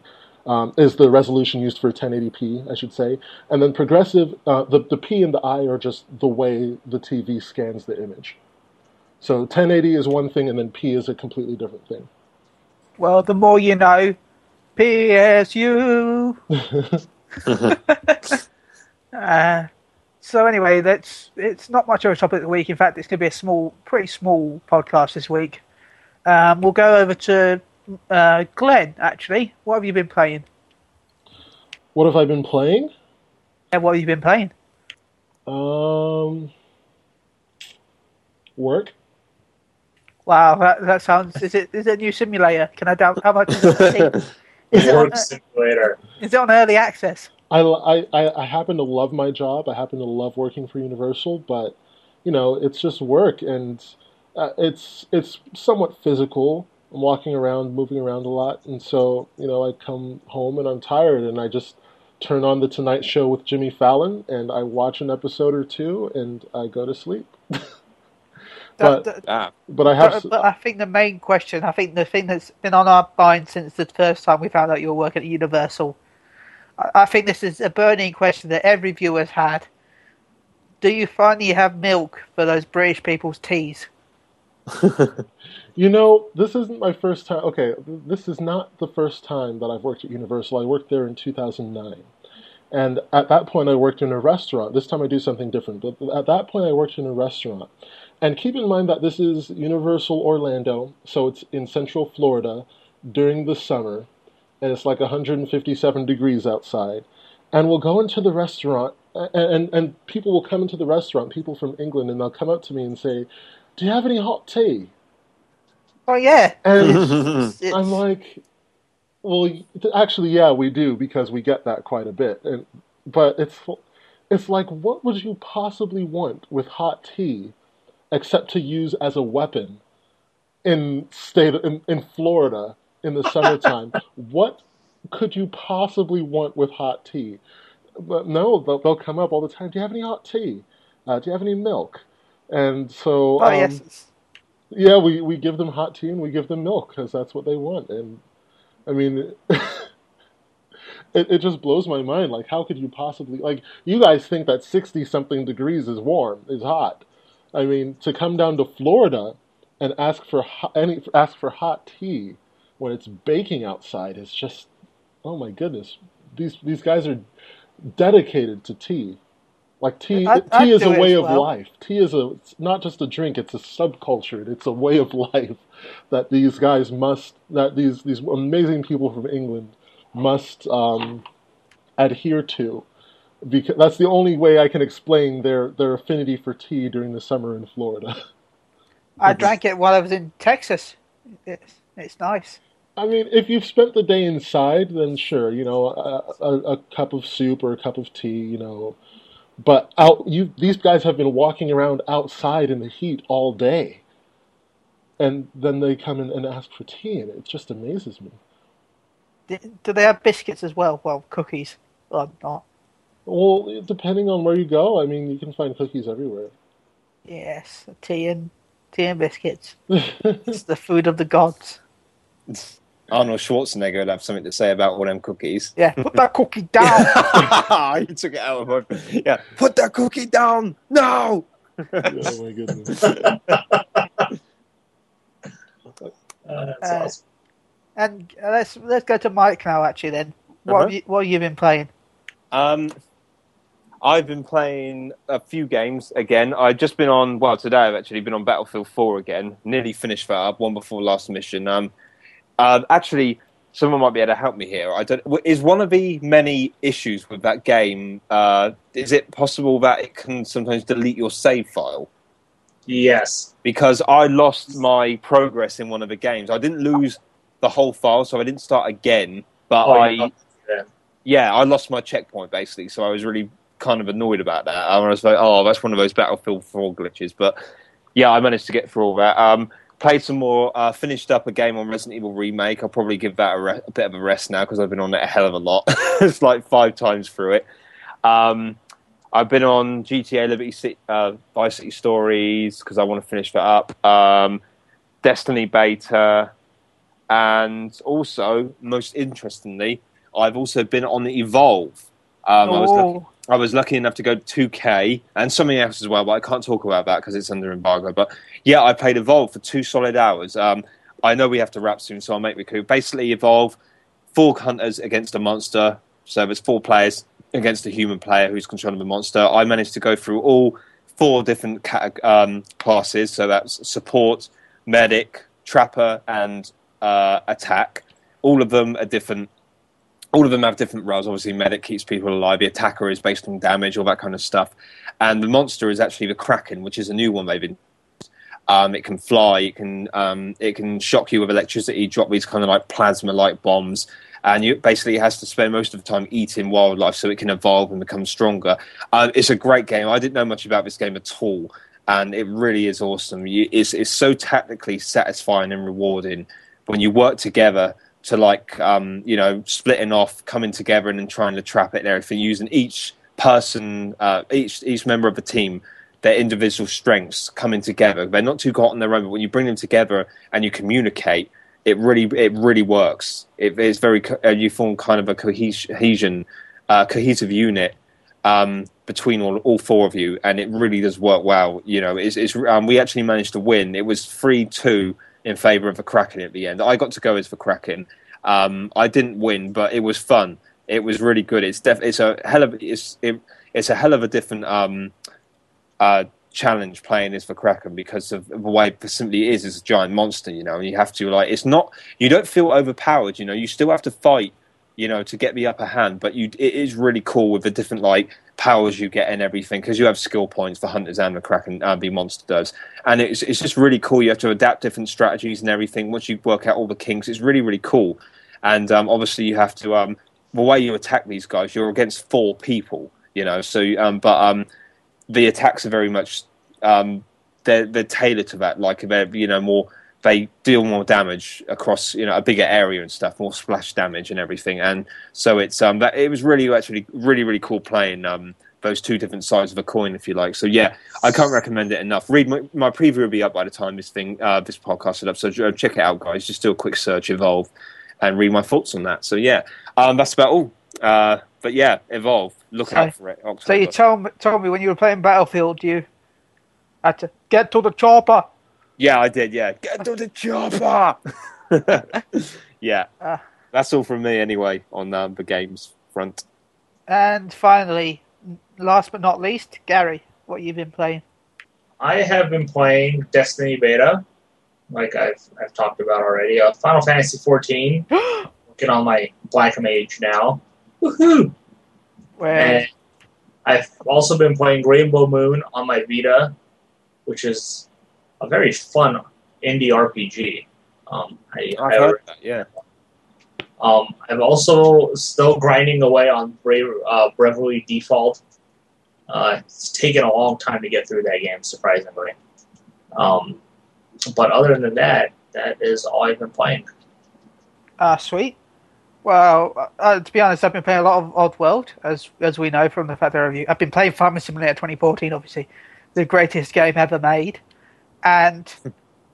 Is the resolution used for 1080p, I should say. And then progressive, the P and the I are just the way the TV scans the image. So 1080 is one thing, and then P is a completely different thing. Well, the more you know, PSU. So anyway, it's not much of a topic of the week. In fact, it's going to be a pretty small podcast this week. We'll go over to Glenn, actually. What have you been playing? What have I been playing? And what have you been playing? Work. Wow, that sounds... Is it a new simulator? Can I doubt how much is it? Simulator. Is it on early access? I happen to love my job. I happen to love working for Universal, but, you know, it's just work, and it's somewhat physical. I'm walking around, moving around a lot, and so, you know, I come home and I'm tired, and I just turn on The Tonight Show with Jimmy Fallon, and I watch an episode or two, and I go to sleep. But I think the main question, I think the thing that's been on our mind since the first time we found out you were working at Universal, I think this is a burning question that every viewer's had. Do you finally have milk for those British people's teas? You know, this isn't my first time. Okay, this is not the first time that I've worked at Universal. I worked there in 2009. And at that point, I worked in a restaurant. This time I do something different. But at that point, I worked in a restaurant. And keep in mind that this is Universal Orlando, so it's in Central Florida during the summer, and it's like 157 degrees outside. And we'll go into the restaurant, and people will come into the restaurant, people from England, and they'll come up to me and say, "Do you have any hot tea?" Oh, yeah. And I'm like, well, actually, yeah, we do, because we get that quite a bit. But it's like, what would you possibly want with hot tea? Except to use as a weapon in Florida in the summertime. What could you possibly want with hot tea? no, they'll come up all the time. Do you have any hot tea? Do you have any milk? And so, yes. Yeah, we give them hot tea and we give them milk because that's what they want. And I mean, it just blows my mind. Like, how could you possibly, like, you guys think that 60-something degrees is warm, is hot. I mean, to come down to Florida and ask for hot tea when it's baking outside is just, oh my goodness. These guys are dedicated to tea. Like, tea is a way of life. Tea is it's not just a drink, it's a subculture. It's a way of life that these guys must, that these amazing people from England must adhere to. Because that's the only way I can explain their affinity for tea during the summer in Florida. I drank it while I was in Texas. It's nice. I mean, if you've spent the day inside, then sure, you know, a cup of soup or a cup of tea, you know. But these guys have been walking around outside in the heat all day. And then they come in and ask for tea, and it just amazes me. Do they have biscuits as well? Well, cookies. Well, not. Well, depending on where you go, I mean, you can find cookies everywhere. Yes, tea and biscuits. It's the food of the gods. Arnold Schwarzenegger would have something to say about all them cookies. Yeah, put that cookie down! You took it out of my... Yeah, put that cookie down! No! Oh my goodness. That's awesome. And let's go to Mike now, actually, then. What have you been playing? I've been playing a few games again. I've just been on... Well, today I've actually been on Battlefield 4 again. Nearly finished that up, one before last mission. Actually, someone might be able to help me here. Is one of the many issues with that game, is it possible that it can sometimes delete your save file? Yes. Because I lost my progress in one of the games. I didn't lose the whole file, so I didn't start again. But I lost my checkpoint, basically, so I was really kind of annoyed about that. I was like, oh, that's one of those Battlefield 4 glitches. But, yeah, I managed to get through all that. Played some more, finished up a game on Resident Evil Remake. I'll probably give that a bit of a rest now because I've been on it a hell of a lot. It's like 5 times through it. I've been on GTA Liberty City, Vice City Stories because I want to finish that up. Destiny Beta. And also, most interestingly, I've also been on the Evolve. I was lucky enough to go to 2K and something else as well, but I can't talk about that because it's under embargo. But yeah, I played Evolve for 2 solid hours. I know we have to wrap soon, so I'll make recoup. Basically, Evolve, 4 hunters against a monster. So there's 4 players against a human player who's controlling the monster. I managed to go through all 4 different classes. So that's support, medic, trapper, and attack. All of them have different roles. Obviously, medic keeps people alive. The attacker is based on damage, all that kind of stuff. And the monster is actually the Kraken, which is a new one they've been. It can fly. It can shock you with electricity. Drop these kind of like plasma-like bombs. And you basically has to spend most of the time eating wildlife so it can evolve and become stronger. It's a great game. I didn't know much about this game at all, and it really is awesome. It's so tactically satisfying and rewarding when you work together. To like, splitting off, coming together and then trying to trap it and everything, using each person, each member of the team, their individual strengths coming together. They're not too hot on their own, but when you bring them together and you communicate, it really works. It's very, you form kind of a cohesive unit between all 4 of you, and it really does work well. You know, we actually managed to win. It was 3-2. In favour of the Kraken at the end. I got to go as the Kraken. I didn't win, but it was fun. It was really good. It's a hell of a different challenge playing as the Kraken because of the way it simply is. It's a giant monster, you know. And you have to you don't feel overpowered, you know. You still have to fight, you know, to get the upper hand. But it is really cool with the different like powers you get and everything, because you have skill points for hunters and the Kraken, the monster does, and it's just really cool. You have to adapt different strategies and everything once you work out all the kinks. It's really, really cool. And obviously you have to the way you attack these guys, you're against 4 people, you know, so the attacks are very much they're tailored to that, like, they're, you know, more they deal more damage across, you know, a bigger area and stuff, more splash damage and everything. And so it's that it was really actually really cool playing those two different sides of a coin, if you like. So yeah, I can't recommend it enough. Read my preview will be up by the time this thing this podcast is up. So check it out, guys. Just do a quick search, Evolve, and read my thoughts on that. So yeah, that's about all. But yeah, Evolve. Look out for it. October. So you told me when you were playing Battlefield, you had to get to the chopper. Yeah, I did. Yeah, get to the chopper. Yeah, that's all from me anyway on the games front. And finally, last but not least, Gary, what you've been playing? I have been playing Destiny Beta, like I've talked about already. Final Fantasy 14. Working on my Black Mage now. Woohoo! And I've also been playing Rainbow Moon on my Vita, which is a very fun indie RPG. I've heard that, yeah. I'm also still grinding away on Bravely Default. It's taken a long time to get through that game, surprisingly. But other than that, that is all I've been playing. Sweet. Well, to be honest, I've been playing a lot of Oddworld, as we know from the fact that I review. I've been playing Farming Simulator 2014, obviously, the greatest game ever made. And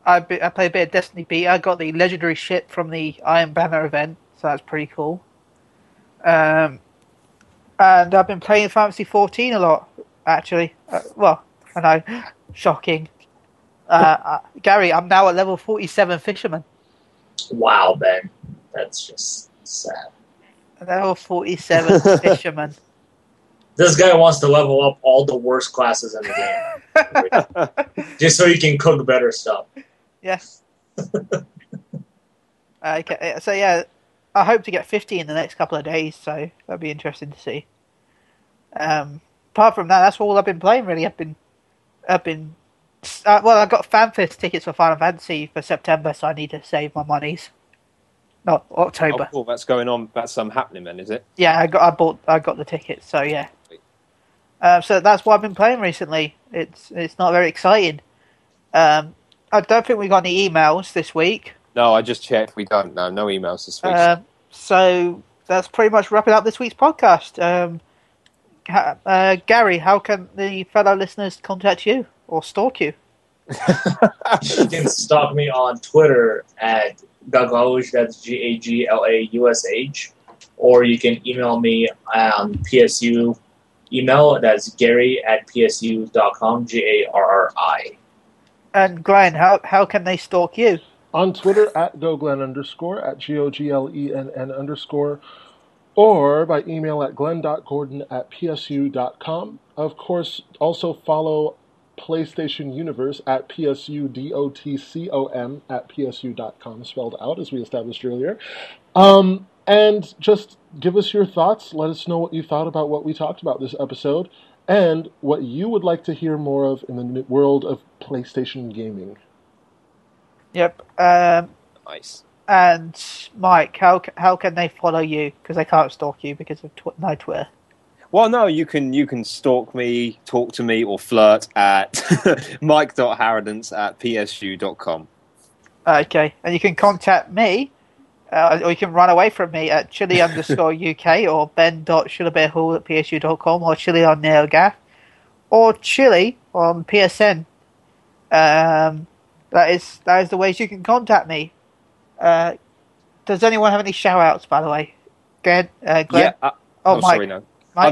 I played a bit of Destiny Beta. I got the legendary ship from the Iron Banner event, so that's pretty cool. And I've been playing Fantasy 14 a lot, actually. Well, I know, shocking. Gary, I'm now at level 47 fisherman. Wow, Ben. That's just sad. Level 47 fisherman. This guy wants to level up all the worst classes in the game. Just so he can cook better stuff. Yes. Okay. So yeah, I hope to get 50 in the next couple of days, so that'll be interesting to see. Apart from that, that's all I've been playing, really. Well, I got FanFest tickets for Final Fantasy for September, so I need to save my monies. Not October. Oh, cool. That's going on. That's happening then, is it? Yeah, I got the tickets, so yeah. So that's what I've been playing recently. It's not very exciting. I don't think we got any emails this week. No, I just checked. We don't. No emails this week. So that's pretty much wrapping up this week's podcast. Gary, how can the fellow listeners contact you or stalk you? You can stalk me on Twitter at Gaglaush, that's Gaglaush, or you can email me on PSU email, that's gary@psu.com, Garri. And Glenn, how can they stalk you? On Twitter at @Goglenn_@GOGLENN_, or by email at glenn.gordon@psu.com. Of course, also follow PlayStation Universe at PSUDOTCOM @PSU.com, spelled out as we established earlier. And just give us your thoughts. Let us know what you thought about what we talked about this episode and what you would like to hear more of in the world of PlayStation gaming. Yep. Nice. And Mike, how can they follow you? Because they can't stalk you because of no Twitter. Well, no, you can stalk me, talk to me, or flirt at mike.harradance@psu.com. Okay, and you can contact me, or you can run away from me at chili_UK, or ben.shulabearhall@psu.com, or chili on NeoGaf, or chili on PSN. That is the ways you can contact me. Does anyone have any shout-outs, by the way? Glenn? Yeah, Mike. Sorry, no.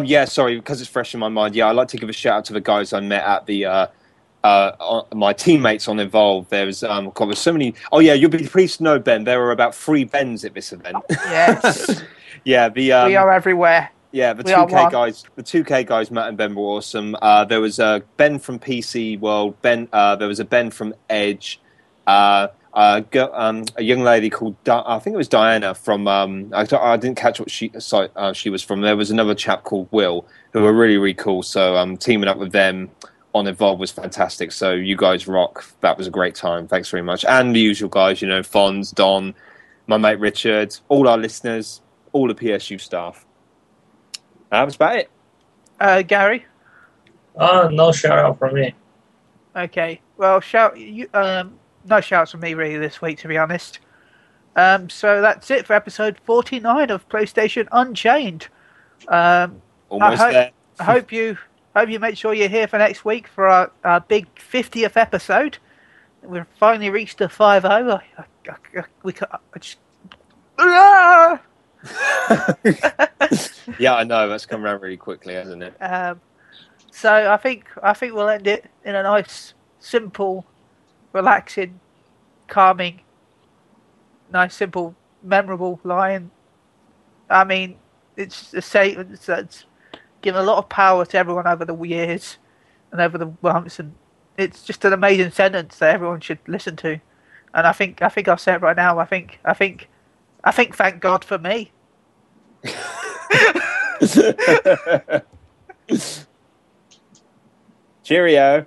Yeah, sorry, because it's fresh in my mind. Yeah, I'd like to give a shout out to the guys I met at the my teammates on Evolve. There's so many. Oh yeah, you'll be pleased to know, Ben. There were about 3 Bens at this event. Yes. Yeah, we are everywhere. Yeah, the 2K guys. The 2K guys, Matt and Ben, were awesome. There was a Ben from PC World. There was a Ben from Edge. A young lady called I think it was Diana from I didn't catch what she was from. There was another chap called Will who were really cool, so teaming up with them on Evolve was fantastic. So you guys rock. That was a great time. Thanks very much. And the usual guys, you know, Fonz, Don, my mate Richard, all our listeners, all the PSU staff. That was about it. Gary? No shout out from me. Okay, well, shout you no shouts from me really this week, to be honest. So that's it for episode 49 of PlayStation Unchained. Almost there. I hope you make sure you're here for next week for our big 50th episode. We've finally reached the 5-0. Yeah, I know. That's come around really quickly, hasn't it? So I think we'll end it in a nice, simple, relaxing, calming, nice, simple, memorable line. I mean, it's a statement that's given a lot of power to everyone over the years and over the months, and it's just an amazing sentence that everyone should listen to. And I think I'll say it right now. I think thank God for me. Cheerio.